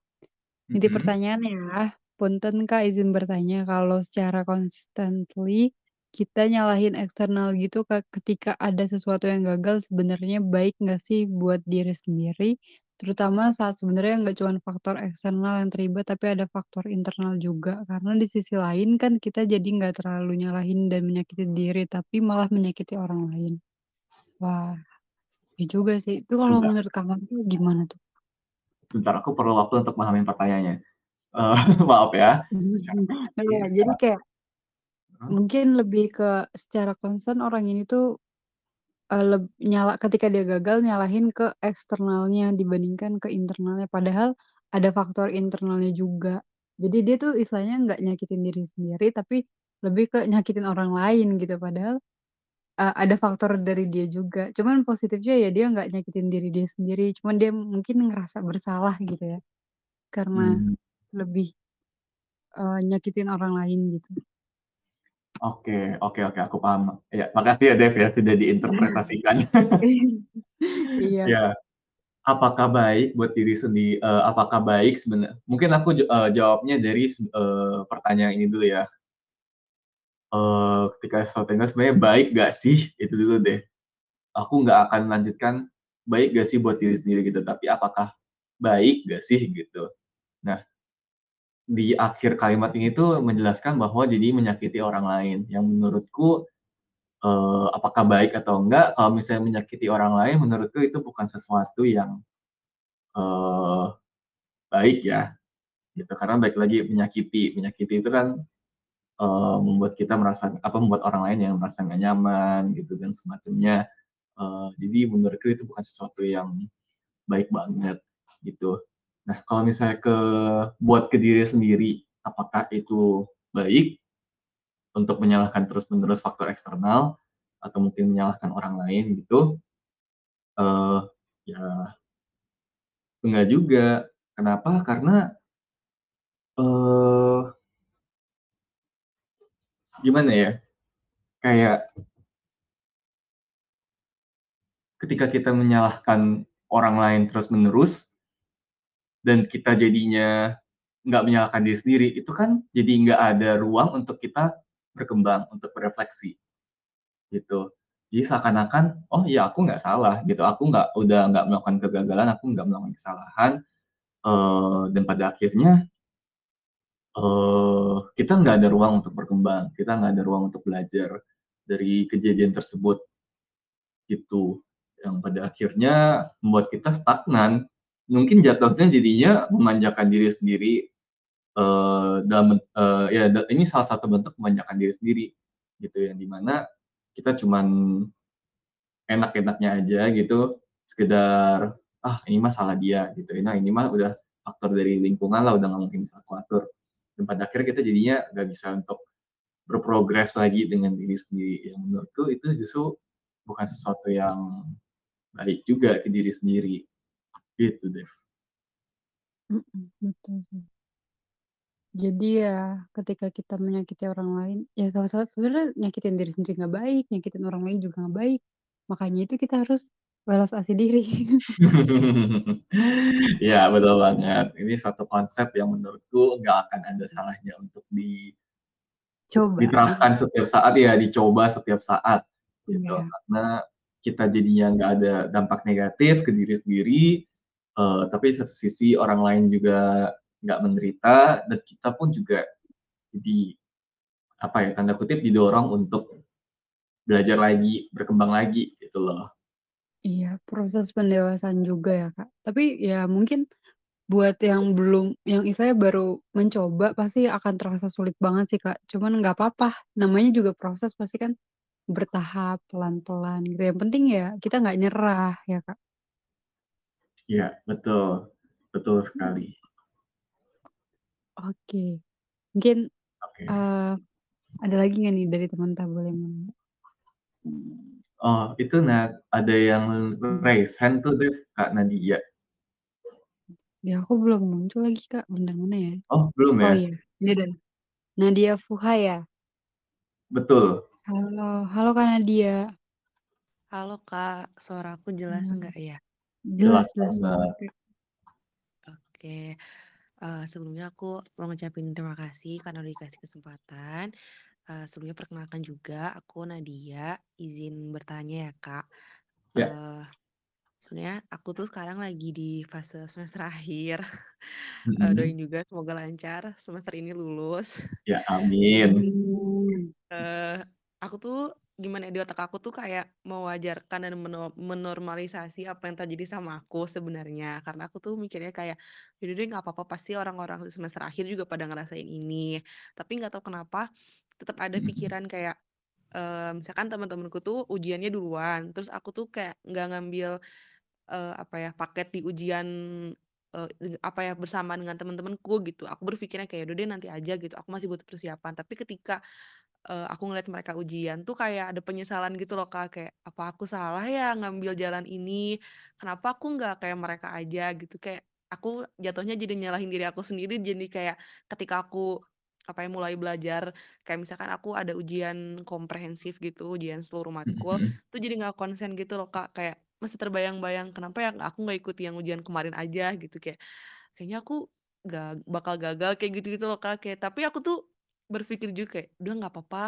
Nanti mm-hmm. pertanyaan ya, punten Kak izin bertanya, kalau secara constantly kita nyalahin eksternal gitu Kak, ketika ada sesuatu yang gagal sebenarnya baik nggak sih buat diri sendiri, terutama saat sebenarnya nggak cuma faktor eksternal yang terlibat tapi ada faktor internal juga, karena di sisi lain kan kita jadi nggak terlalu nyalahin dan menyakiti diri tapi malah menyakiti orang lain. Wah, ya juga sih. Itu kalau bentar, menurut kamu itu gimana tuh? Bentar, aku perlu waktu untuk memahami pertanyaannya. Uh, maaf ya. Ya jadi kayak hmm? mungkin lebih ke secara konstan orang ini tuh Uh, leb- nyala ketika dia gagal nyalahin ke eksternalnya dibandingkan ke internalnya, padahal ada faktor internalnya juga, jadi dia tuh istilahnya nggak nyakitin diri sendiri tapi lebih ke nyakitin orang lain gitu, padahal uh, ada faktor dari dia juga, cuman positifnya ya dia nggak nyakitin diri dia sendiri, cuman dia mungkin ngerasa bersalah gitu ya karena hmm. lebih uh, nyakitin orang lain gitu. Oke, oke, oke, aku paham. Ya, makasih ya Dev ya sudah diinterpretasikan. Iya. Ya, apakah baik buat diri sendiri? Uh, apakah baik sebenarnya? Mungkin aku uh, jawabnya dari uh, pertanyaan ini dulu ya. Uh, ketika sesuatu yang sebenarnya baik gak sih? Itu dulu deh. Aku nggak akan lanjutkan baik gak sih buat diri sendiri gitu. Tapi apakah baik gak sih gitu? Nah, di akhir kalimat ini tuh menjelaskan bahwa jadi menyakiti orang lain, yang menurutku eh, apakah baik atau enggak, kalau misalnya menyakiti orang lain menurutku itu bukan sesuatu yang eh, baik ya gitu, karena baik lagi menyakiti menyakiti itu kan eh, membuat kita merasa apa membuat orang lain yang merasa nggak nyaman gitu dan semacamnya, eh, jadi menurutku itu bukan sesuatu yang baik banget gitu. Nah, kalau misalnya ke buat ke diri sendiri, apakah itu baik untuk menyalahkan terus-menerus faktor eksternal atau mungkin menyalahkan orang lain gitu? Uh, ya, enggak juga. Kenapa? Karena uh, gimana ya? Kayak ketika kita menyalahkan orang lain terus-menerus, dan kita jadinya nggak menyalahkan diri sendiri, itu kan jadi nggak ada ruang untuk kita berkembang, untuk berefleksi gitu. Jadi seakan-akan, oh ya aku nggak salah gitu, aku nggak udah nggak melakukan kegagalan, aku nggak melakukan kesalahan, uh, dan pada akhirnya uh, kita nggak ada ruang untuk berkembang, kita nggak ada ruang untuk belajar dari kejadian tersebut gitu, yang pada akhirnya membuat kita stagnan. Mungkin jatuhnya jadinya memanjakan diri sendiri, uh, dalam uh, ya ini salah satu bentuk memanjakan diri sendiri gitu, yang dimana kita cuman enak-enaknya aja gitu, sekedar ah ini mah salah dia gitu, nah ini mah udah faktor dari lingkungan lah, udah nggak mungkin bisa aku atur, dan pada akhirnya kita jadinya nggak bisa untuk berprogres lagi dengan diri sendiri, yang menurutku itu justru bukan sesuatu yang baik juga ke diri sendiri. Gitu deh. Mm-mm, betul. Jadi ya ketika kita menyakiti orang lain, ya sama-sama sebenarnya nyakitin diri sendiri nggak baik, nyakitin orang lain juga nggak baik. Makanya itu kita harus evaluasi diri. Ya betul banget. Ini suatu konsep yang menurutku nggak akan ada salahnya untuk dicoba, diterapkan setiap saat ya, dicoba setiap saat. Gitu. Yeah. Karena kita jadinya nggak ada dampak negatif ke diri sendiri. Uh, tapi satu sisi orang lain juga nggak menderita, dan kita pun juga jadi apa ya tanda kutip didorong untuk belajar lagi, berkembang lagi gitu loh. Iya, proses pendewasaan juga ya Kak. Tapi ya mungkin buat yang belum, yang istilahnya baru mencoba pasti akan terasa sulit banget sih Kak. Cuman nggak apa-apa, namanya juga proses pasti kan bertahap pelan-pelan gitu. Yang penting ya kita nggak nyerah ya Kak. Ya, betul. Betul sekali. Oke. Okay. Mungkin okay. Uh, ada lagi nggak nih dari teman Tabul yang mana? Oh, itu nah, ada yang raise hand tuh deh, Kak Nadia. Ya, aku belum muncul lagi, Kak. Bentar mana ya? Oh, belum Oh ya? iya, ini udah. Nadia Fuhaya. Betul. Halo, halo Kak Nadia. Halo Kak, suara aku jelas Hmm, nggak ya? Jelas, Jelas jelas banget, banget. Kak. Oke, eh, sebelumnya aku mau ngucapin terima kasih karena udah dikasih kesempatan. Eh, sebelumnya perkenalkan juga, aku Nadia, izin bertanya ya Kak. Ya, Eh Sebenarnya aku tuh sekarang lagi di fase semester akhir. Eh, Mm-mm. doain juga semoga lancar, semester ini lulus. Ya, amin. Amin. eh Aku tuh gimana ya, di otak aku tuh kayak mewajarkan dan meno- menormalisasi apa yang terjadi sama aku sebenarnya, karena aku tuh mikirnya kayak yaudah deh nggak apa-apa, pasti orang-orang di semester akhir juga pada ngerasain ini. Tapi nggak tahu kenapa tetap ada Mm-mm. pikiran kayak eh, misalkan teman-temanku tuh ujiannya duluan, terus aku tuh kayak nggak ngambil eh, apa ya paket di ujian eh, deng- apa ya bersamaan dengan teman-temanku gitu. Aku berpikirnya kayak udah deh nanti aja gitu, aku masih butuh persiapan. Tapi ketika eh, aku ngeliat mereka ujian tuh kayak ada penyesalan gitu loh Kak, kayak apa aku salah ya ngambil jalan ini, kenapa aku nggak kayak mereka aja gitu. Kayak aku jatuhnya jadi nyalahin diri aku sendiri. Jadi kayak ketika aku apa yang mulai belajar, kayak misalkan aku ada ujian komprehensif gitu, ujian seluruh matkul Mm-mm. tuh, jadi nggak konsen gitu loh Kak. Kayak masih terbayang-bayang kenapa ya aku nggak ikuti yang ujian kemarin aja gitu, kayak kayaknya aku gak bakal gagal kayak gitu-gitu loh Kak. Kayak tapi aku tuh berpikir juga kayak udah nggak apa-apa,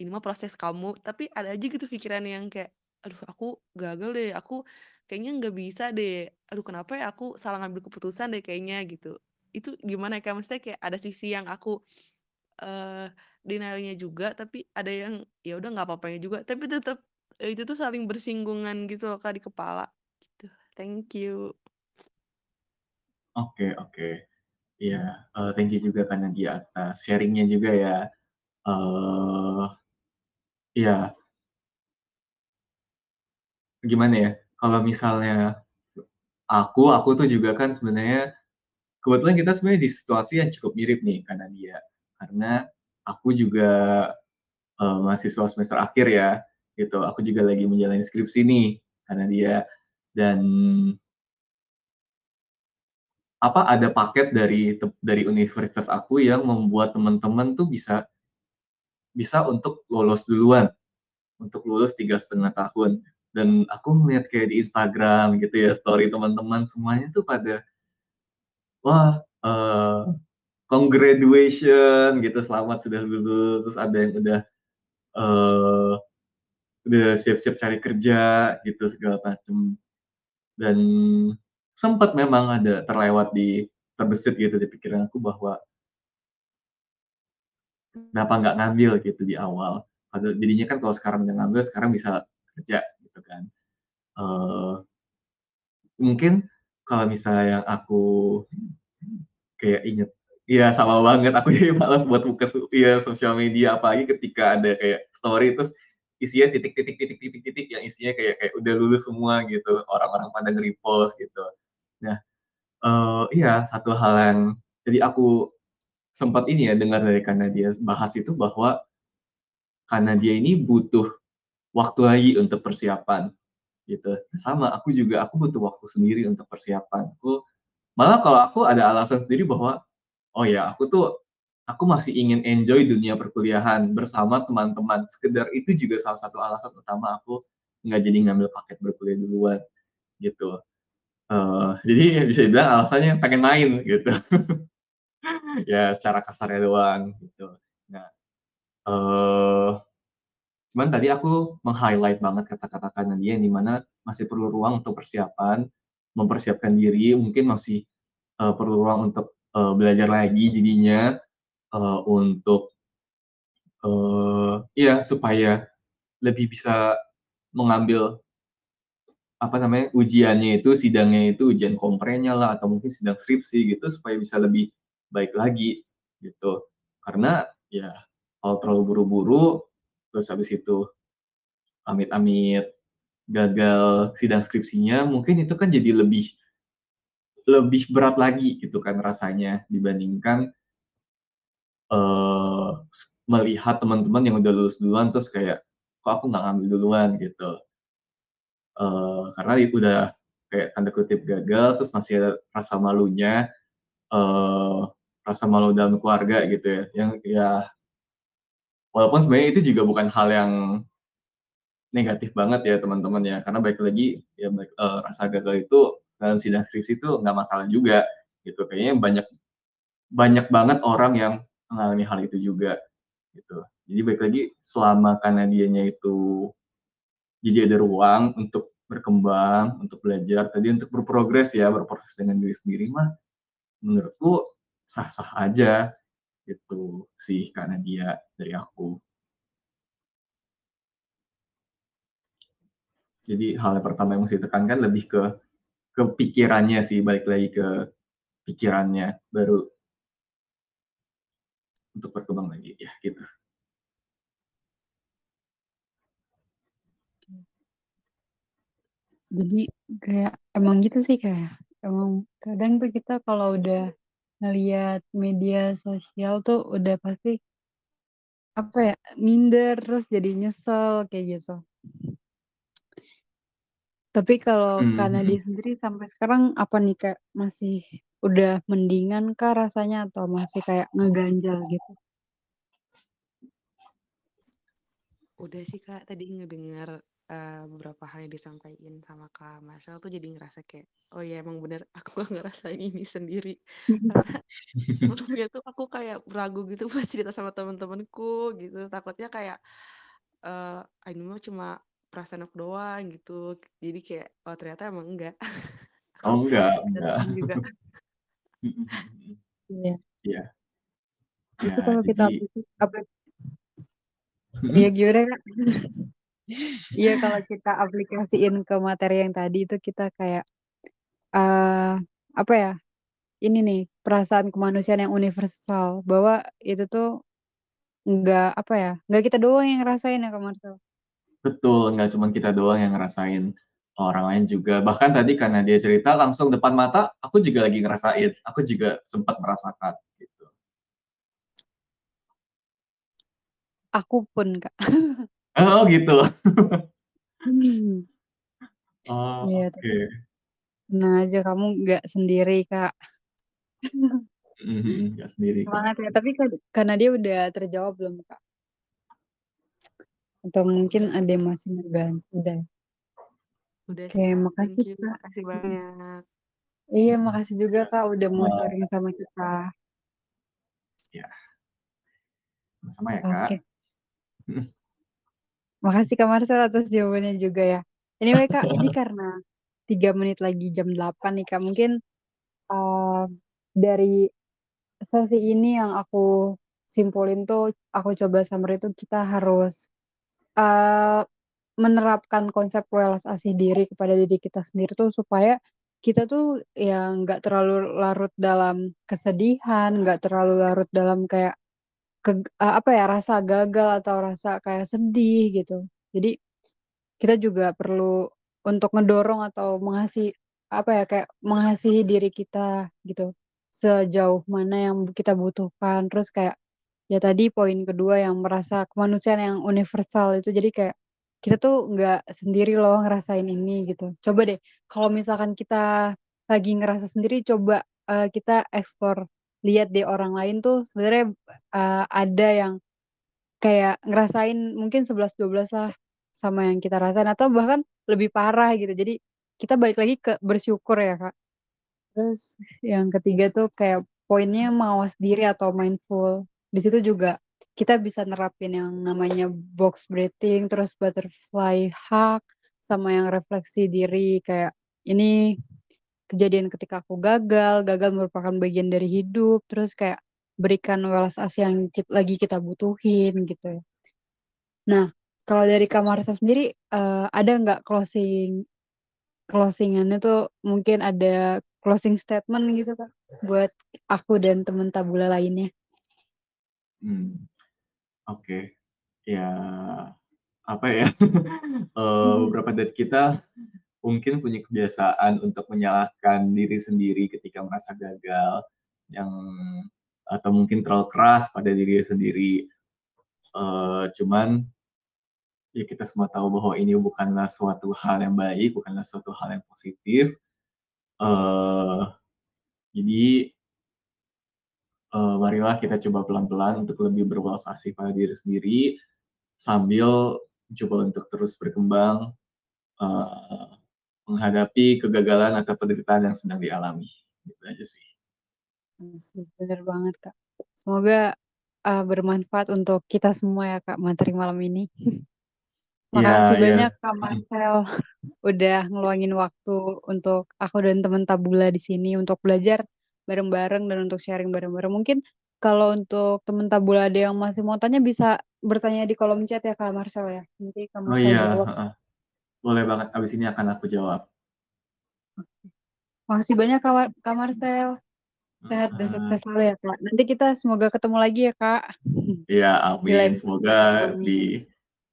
ini mah proses kamu. Tapi ada aja gitu pikiran yang kayak aduh aku gagal deh, aku kayaknya nggak bisa deh, aduh kenapa ya aku salah ngambil keputusan deh kayaknya gitu. Itu gimana ya Kak, maksudnya kayak ada sisi yang aku eh denialnya juga, tapi ada yang ya udah nggak apa-apanya juga, tapi tetap eh, itu tuh saling bersinggungan gitu loh Kak di kepala gitu. Thank you. Oke, oke. Iya, eh, thank you juga karena di atas sharingnya juga ya. eh Iya, gimana ya? Kalau misalnya aku, aku tuh juga kan sebenarnya kebetulan kita sebenarnya di situasi yang cukup mirip nih karena dia. Karena aku juga eh, mahasiswa semester akhir ya gitu. Aku juga lagi menjalani skripsi nih karena dia, dan apa ada paket dari te- dari universitas aku yang membuat teman-teman tuh bisa bisa untuk lolos duluan, untuk lulus tiga setengah tahun. Dan aku melihat kayak di Instagram gitu ya, story teman-teman semuanya tuh pada wah, eh, congratulation gitu, selamat sudah lulus. Terus ada yang udah eh, udah siap-siap cari kerja gitu segala macem. Dan sempat memang ada terlewat di terbesit gitu di pikiran aku bahwa kenapa nggak ngambil gitu di awal. Padahal jadinya kan kalau sekarang udah ngambil, sekarang bisa kerja gitu kan. Eh, Mungkin kalau misalnya yang aku kayak inget, iya sama banget, aku jadi malas buat buka so- ya sosial media, apalagi ketika ada kayak story terus isinya titik titik titik titik titik yang isinya kayak kayak udah lulus semua gitu, orang-orang pada nge-repost gitu. Nah, eh iya, satu hal yang jadi aku sempat ini ya dengar dari karena dia bahas itu bahwa karena dia ini butuh waktu lagi untuk persiapan gitu. Sama aku juga, aku butuh waktu sendiri untuk persiapan. Aku malah kalau aku ada alasan sendiri bahwa oh ya, aku tuh aku masih ingin enjoy dunia perkuliahan bersama teman-teman. Sekedar itu juga salah satu alasan utama aku nggak jadi ngambil paket berkuliah duluan gitu. Eh, jadi bisa dibilang alasannya pengen main gitu. Ya secara kasarnya doang gitu. Nah, eh cuman tadi aku meng-highlight banget kata-kata kanan dia yang dimana masih perlu ruang untuk persiapan, mempersiapkan diri, mungkin masih eh, perlu ruang untuk eh, belajar lagi jadinya, eh, untuk eh ya supaya lebih bisa mengambil apa namanya ujiannya itu, sidangnya itu, ujian komprenya lah atau mungkin sidang skripsi gitu, supaya bisa lebih baik lagi gitu. Karena ya kalau terlalu buru-buru terus habis itu amit-amit gagal sidang skripsinya, mungkin itu kan jadi lebih lebih berat lagi gitu kan rasanya, dibandingkan eh s- melihat teman-teman yang udah lulus duluan terus kayak kok aku nggak ngambil duluan gitu. Eh, karena itu udah kayak tanda kutip gagal, terus masih ada rasa malunya, uh, rasa malu dalam keluarga gitu ya, yang ya walaupun sebenarnya itu juga bukan hal yang negatif banget ya teman-teman ya, karena baik lagi ya baik, uh, rasa gagal itu dalam sidang skripsi itu nggak masalah juga gitu, kayaknya banyak banyak banget orang yang mengalami hal itu juga gitu. Jadi baik lagi selama Kanadianya itu jadi ada ruang untuk berkembang, untuk belajar, tadi untuk berprogres ya, berproses dengan diri sendiri mah menurutku sah-sah aja gitu sih karena dia dari aku. Jadi hal yang pertama yang mesti ditekankan lebih ke ke pikirannya sih, balik lagi ke pikirannya baru untuk berkembang lagi ya gitu. Jadi kayak emang gitu sih, kayak emang kadang tuh kita kalau udah ngelihat media sosial tuh udah pasti apa ya, minder terus jadi nyesel kayak gitu. Tapi kalau hmm. karena dia sendiri sampai sekarang apa nih Kak, masih udah mendingan Kak rasanya atau masih kayak ngeganjal gitu? Udah sih Kak, tadi ngedengar Uh, beberapa hal yang disampaikan sama Kak Marcell tuh jadi ngerasa kayak oh ya emang bener aku ngerasain ini sendiri. Karena sebelumnya tuh aku kayak ragu gitu pas cerita sama teman-temanku gitu, takutnya kayak uh, ini mah cuma perasaan aku doang gitu, jadi kayak oh ternyata emang enggak. Oh enggak enggak juga. Iya iya itu kalau kita apa ya gimana Kak? Iya kalau kita aplikasiin ke materi yang tadi itu kita kayak uh, apa ya, ini nih perasaan kemanusiaan yang universal, bahwa itu tuh nggak apa ya, nggak kita doang yang ngerasain ya Kak Marcell. Betul, nggak cuma kita doang yang ngerasain, orang lain juga. Bahkan tadi karena dia cerita langsung depan mata, aku juga lagi ngerasain, aku juga sempat merasakan gitu. Aku pun Kak. Oh gitu. hmm. Oh, ya, oke. Okay. Nah aja kamu nggak sendiri Kak. Mm-hmm, nggak sendiri. Semangat ya. Tapi karena dia udah terjawab belum Kak? Atau mungkin ada yang masih ngeganjal? Udah. Udah. Oke, okay, makasih. Terima kasih banyak. Iya makasih juga Kak udah mau sharing oh. sama kita. Ya. Sama ya Kak. Okay. Makasih Kak Marcell atas jawabannya juga ya. Anyway Kak, ini karena tiga menit lagi jam delapan nih Kak. Mungkin uh, dari sesi ini yang aku simpulin tuh, aku coba summary itu kita harus uh, menerapkan konsep welas asih diri kepada diri kita sendiri tuh supaya kita tuh yang gak terlalu larut dalam kesedihan, gak terlalu larut dalam kayak Ke, apa ya rasa gagal atau rasa kayak sedih gitu. Jadi kita juga perlu untuk ngedorong atau mengasih apa ya kayak mengasihi diri kita gitu sejauh mana yang kita butuhkan. Terus kayak ya tadi poin kedua yang merasa kemanusiaan yang universal itu, jadi kayak kita tuh nggak sendiri loh ngerasain ini gitu. Coba deh kalau misalkan kita lagi ngerasa sendiri, coba uh, kita eksplor, lihat deh orang lain tuh sebenarnya uh, ada yang kayak ngerasain mungkin sebelas dua belas lah sama yang kita rasain atau bahkan lebih parah gitu. Jadi kita balik lagi ke bersyukur ya Kak. Terus yang ketiga tuh kayak poinnya mawas diri atau mindful. Di situ juga kita bisa nerapin yang namanya box breathing, terus butterfly hug, sama yang refleksi diri kayak ini kejadian ketika aku gagal, gagal merupakan bagian dari hidup, terus kayak berikan welas asih yang kita, lagi kita butuhin gitu ya. Nah, kalau dari Kak Marcell sendiri, uh, ada nggak closing, closingannya tuh mungkin ada closing statement gitu Kak, buat aku dan teman Tabula lainnya? Hmm, oke, okay. Ya apa ya, uh, beberapa dari kita mungkin punya kebiasaan untuk menyalahkan diri sendiri ketika merasa gagal, yang atau mungkin terlalu keras pada diri sendiri. Uh, cuman ya kita semua tahu bahwa ini bukanlah suatu hal yang baik, bukanlah suatu hal yang positif. Uh, jadi uh, marilah kita coba pelan-pelan untuk lebih berwelas asih pada diri sendiri, sambil coba untuk terus berkembang uh, menghadapi kegagalan atau penderitaan yang sedang dialami. Gitu aja sih. Benar banget, Kak. Semoga uh, bermanfaat untuk kita semua ya, Kak, materi malam ini. Makasih yeah, banyak yeah. Kak Marcell udah ngeluangin waktu untuk aku dan teman Tabula di sini untuk belajar bareng-bareng dan untuk sharing bareng-bareng. Mungkin kalau untuk teman Tabula ada yang masih mau tanya bisa bertanya di kolom chat ya Kak Marcell ya. Nanti Kak Marcell oh, yeah. jawab. Boleh banget, abis ini akan aku jawab. Makasih banyak Kak, Kak Marcell. Sehat dan sukses selalu ya Kak. Nanti kita semoga ketemu lagi ya Kak. Iya, amin. Semoga di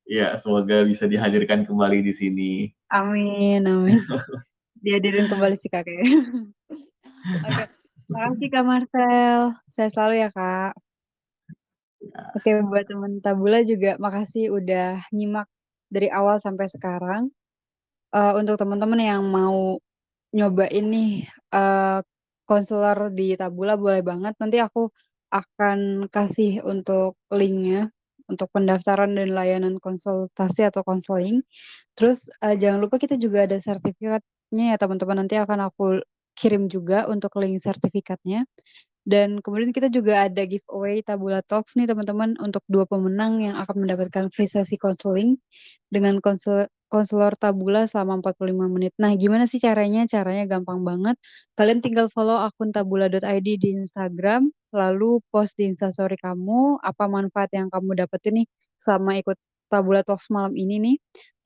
Ya, semoga bisa dihadirkan kembali di sini. Amin, amin. Dihadirin kembali sih Kak. Oke, makasih Kak Marcell. Saya selalu ya Kak. Ya. Oke, buat teman Tabula juga makasih udah nyimak dari awal sampai sekarang. Uh, untuk teman-teman yang mau nyoba ini uh, konselor di Tabula boleh banget. Nanti aku akan kasih untuk linknya. Untuk pendaftaran dan layanan konsultasi atau konseling. Terus uh, jangan lupa kita juga ada sertifikatnya ya teman-teman. Nanti akan aku kirim juga untuk link sertifikatnya. Dan kemudian kita juga ada giveaway Tabula Talks nih teman-teman. Untuk dua pemenang yang akan mendapatkan free sesi konseling. Dengan konselor, konselor Tabula selama empat puluh lima menit. Nah gimana sih caranya? Caranya gampang banget. Kalian tinggal follow akun tabula dot i d di Instagram. Lalu post di Instastory kamu apa manfaat yang kamu dapetin nih selama ikut Tabula Talks malam ini nih.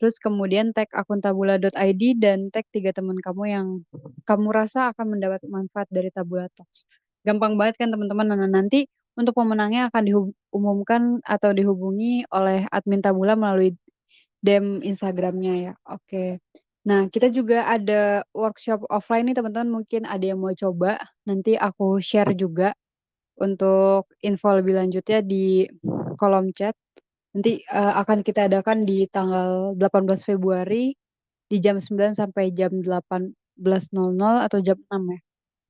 Terus kemudian tag akun tabula dot i d dan tag tiga teman kamu yang kamu rasa akan mendapat manfaat dari Tabula Talks. Gampang banget kan teman-teman. Nah, nanti untuk pemenangnya akan diumumkan atau dihubungi oleh admin Tabula melalui D M Instagramnya ya. Oke. Nah, kita juga ada workshop offline nih teman-teman. Mungkin ada yang mau coba. Nanti aku share juga. Untuk info lebih lanjutnya di kolom chat. Nanti uh, akan kita adakan di tanggal delapan belas Februari di jam sembilan sampai jam delapan belas atau jam enam ya.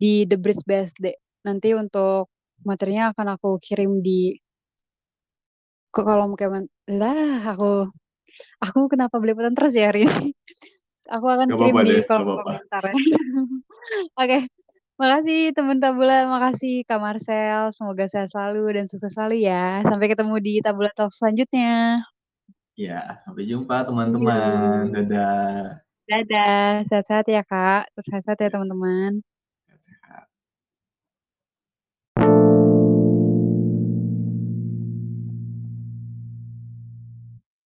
Di The Bridge B S D. Nanti untuk materinya akan aku kirim di ke kolom komen. Lah, aku aku kenapa belepotan terus ya hari ini? Aku akan gak kirim di deh, kolom komentar ya. Oke. Okay. Makasih teman Tabula, makasih Kak Marcell. Semoga sehat selalu dan sukses selalu ya. Sampai ketemu di Tabula Talk selanjutnya. Ya, sampai jumpa teman-teman. Dadah. Dadah, sehat-sehat ya Kak. Sehat-sehat ya teman-teman.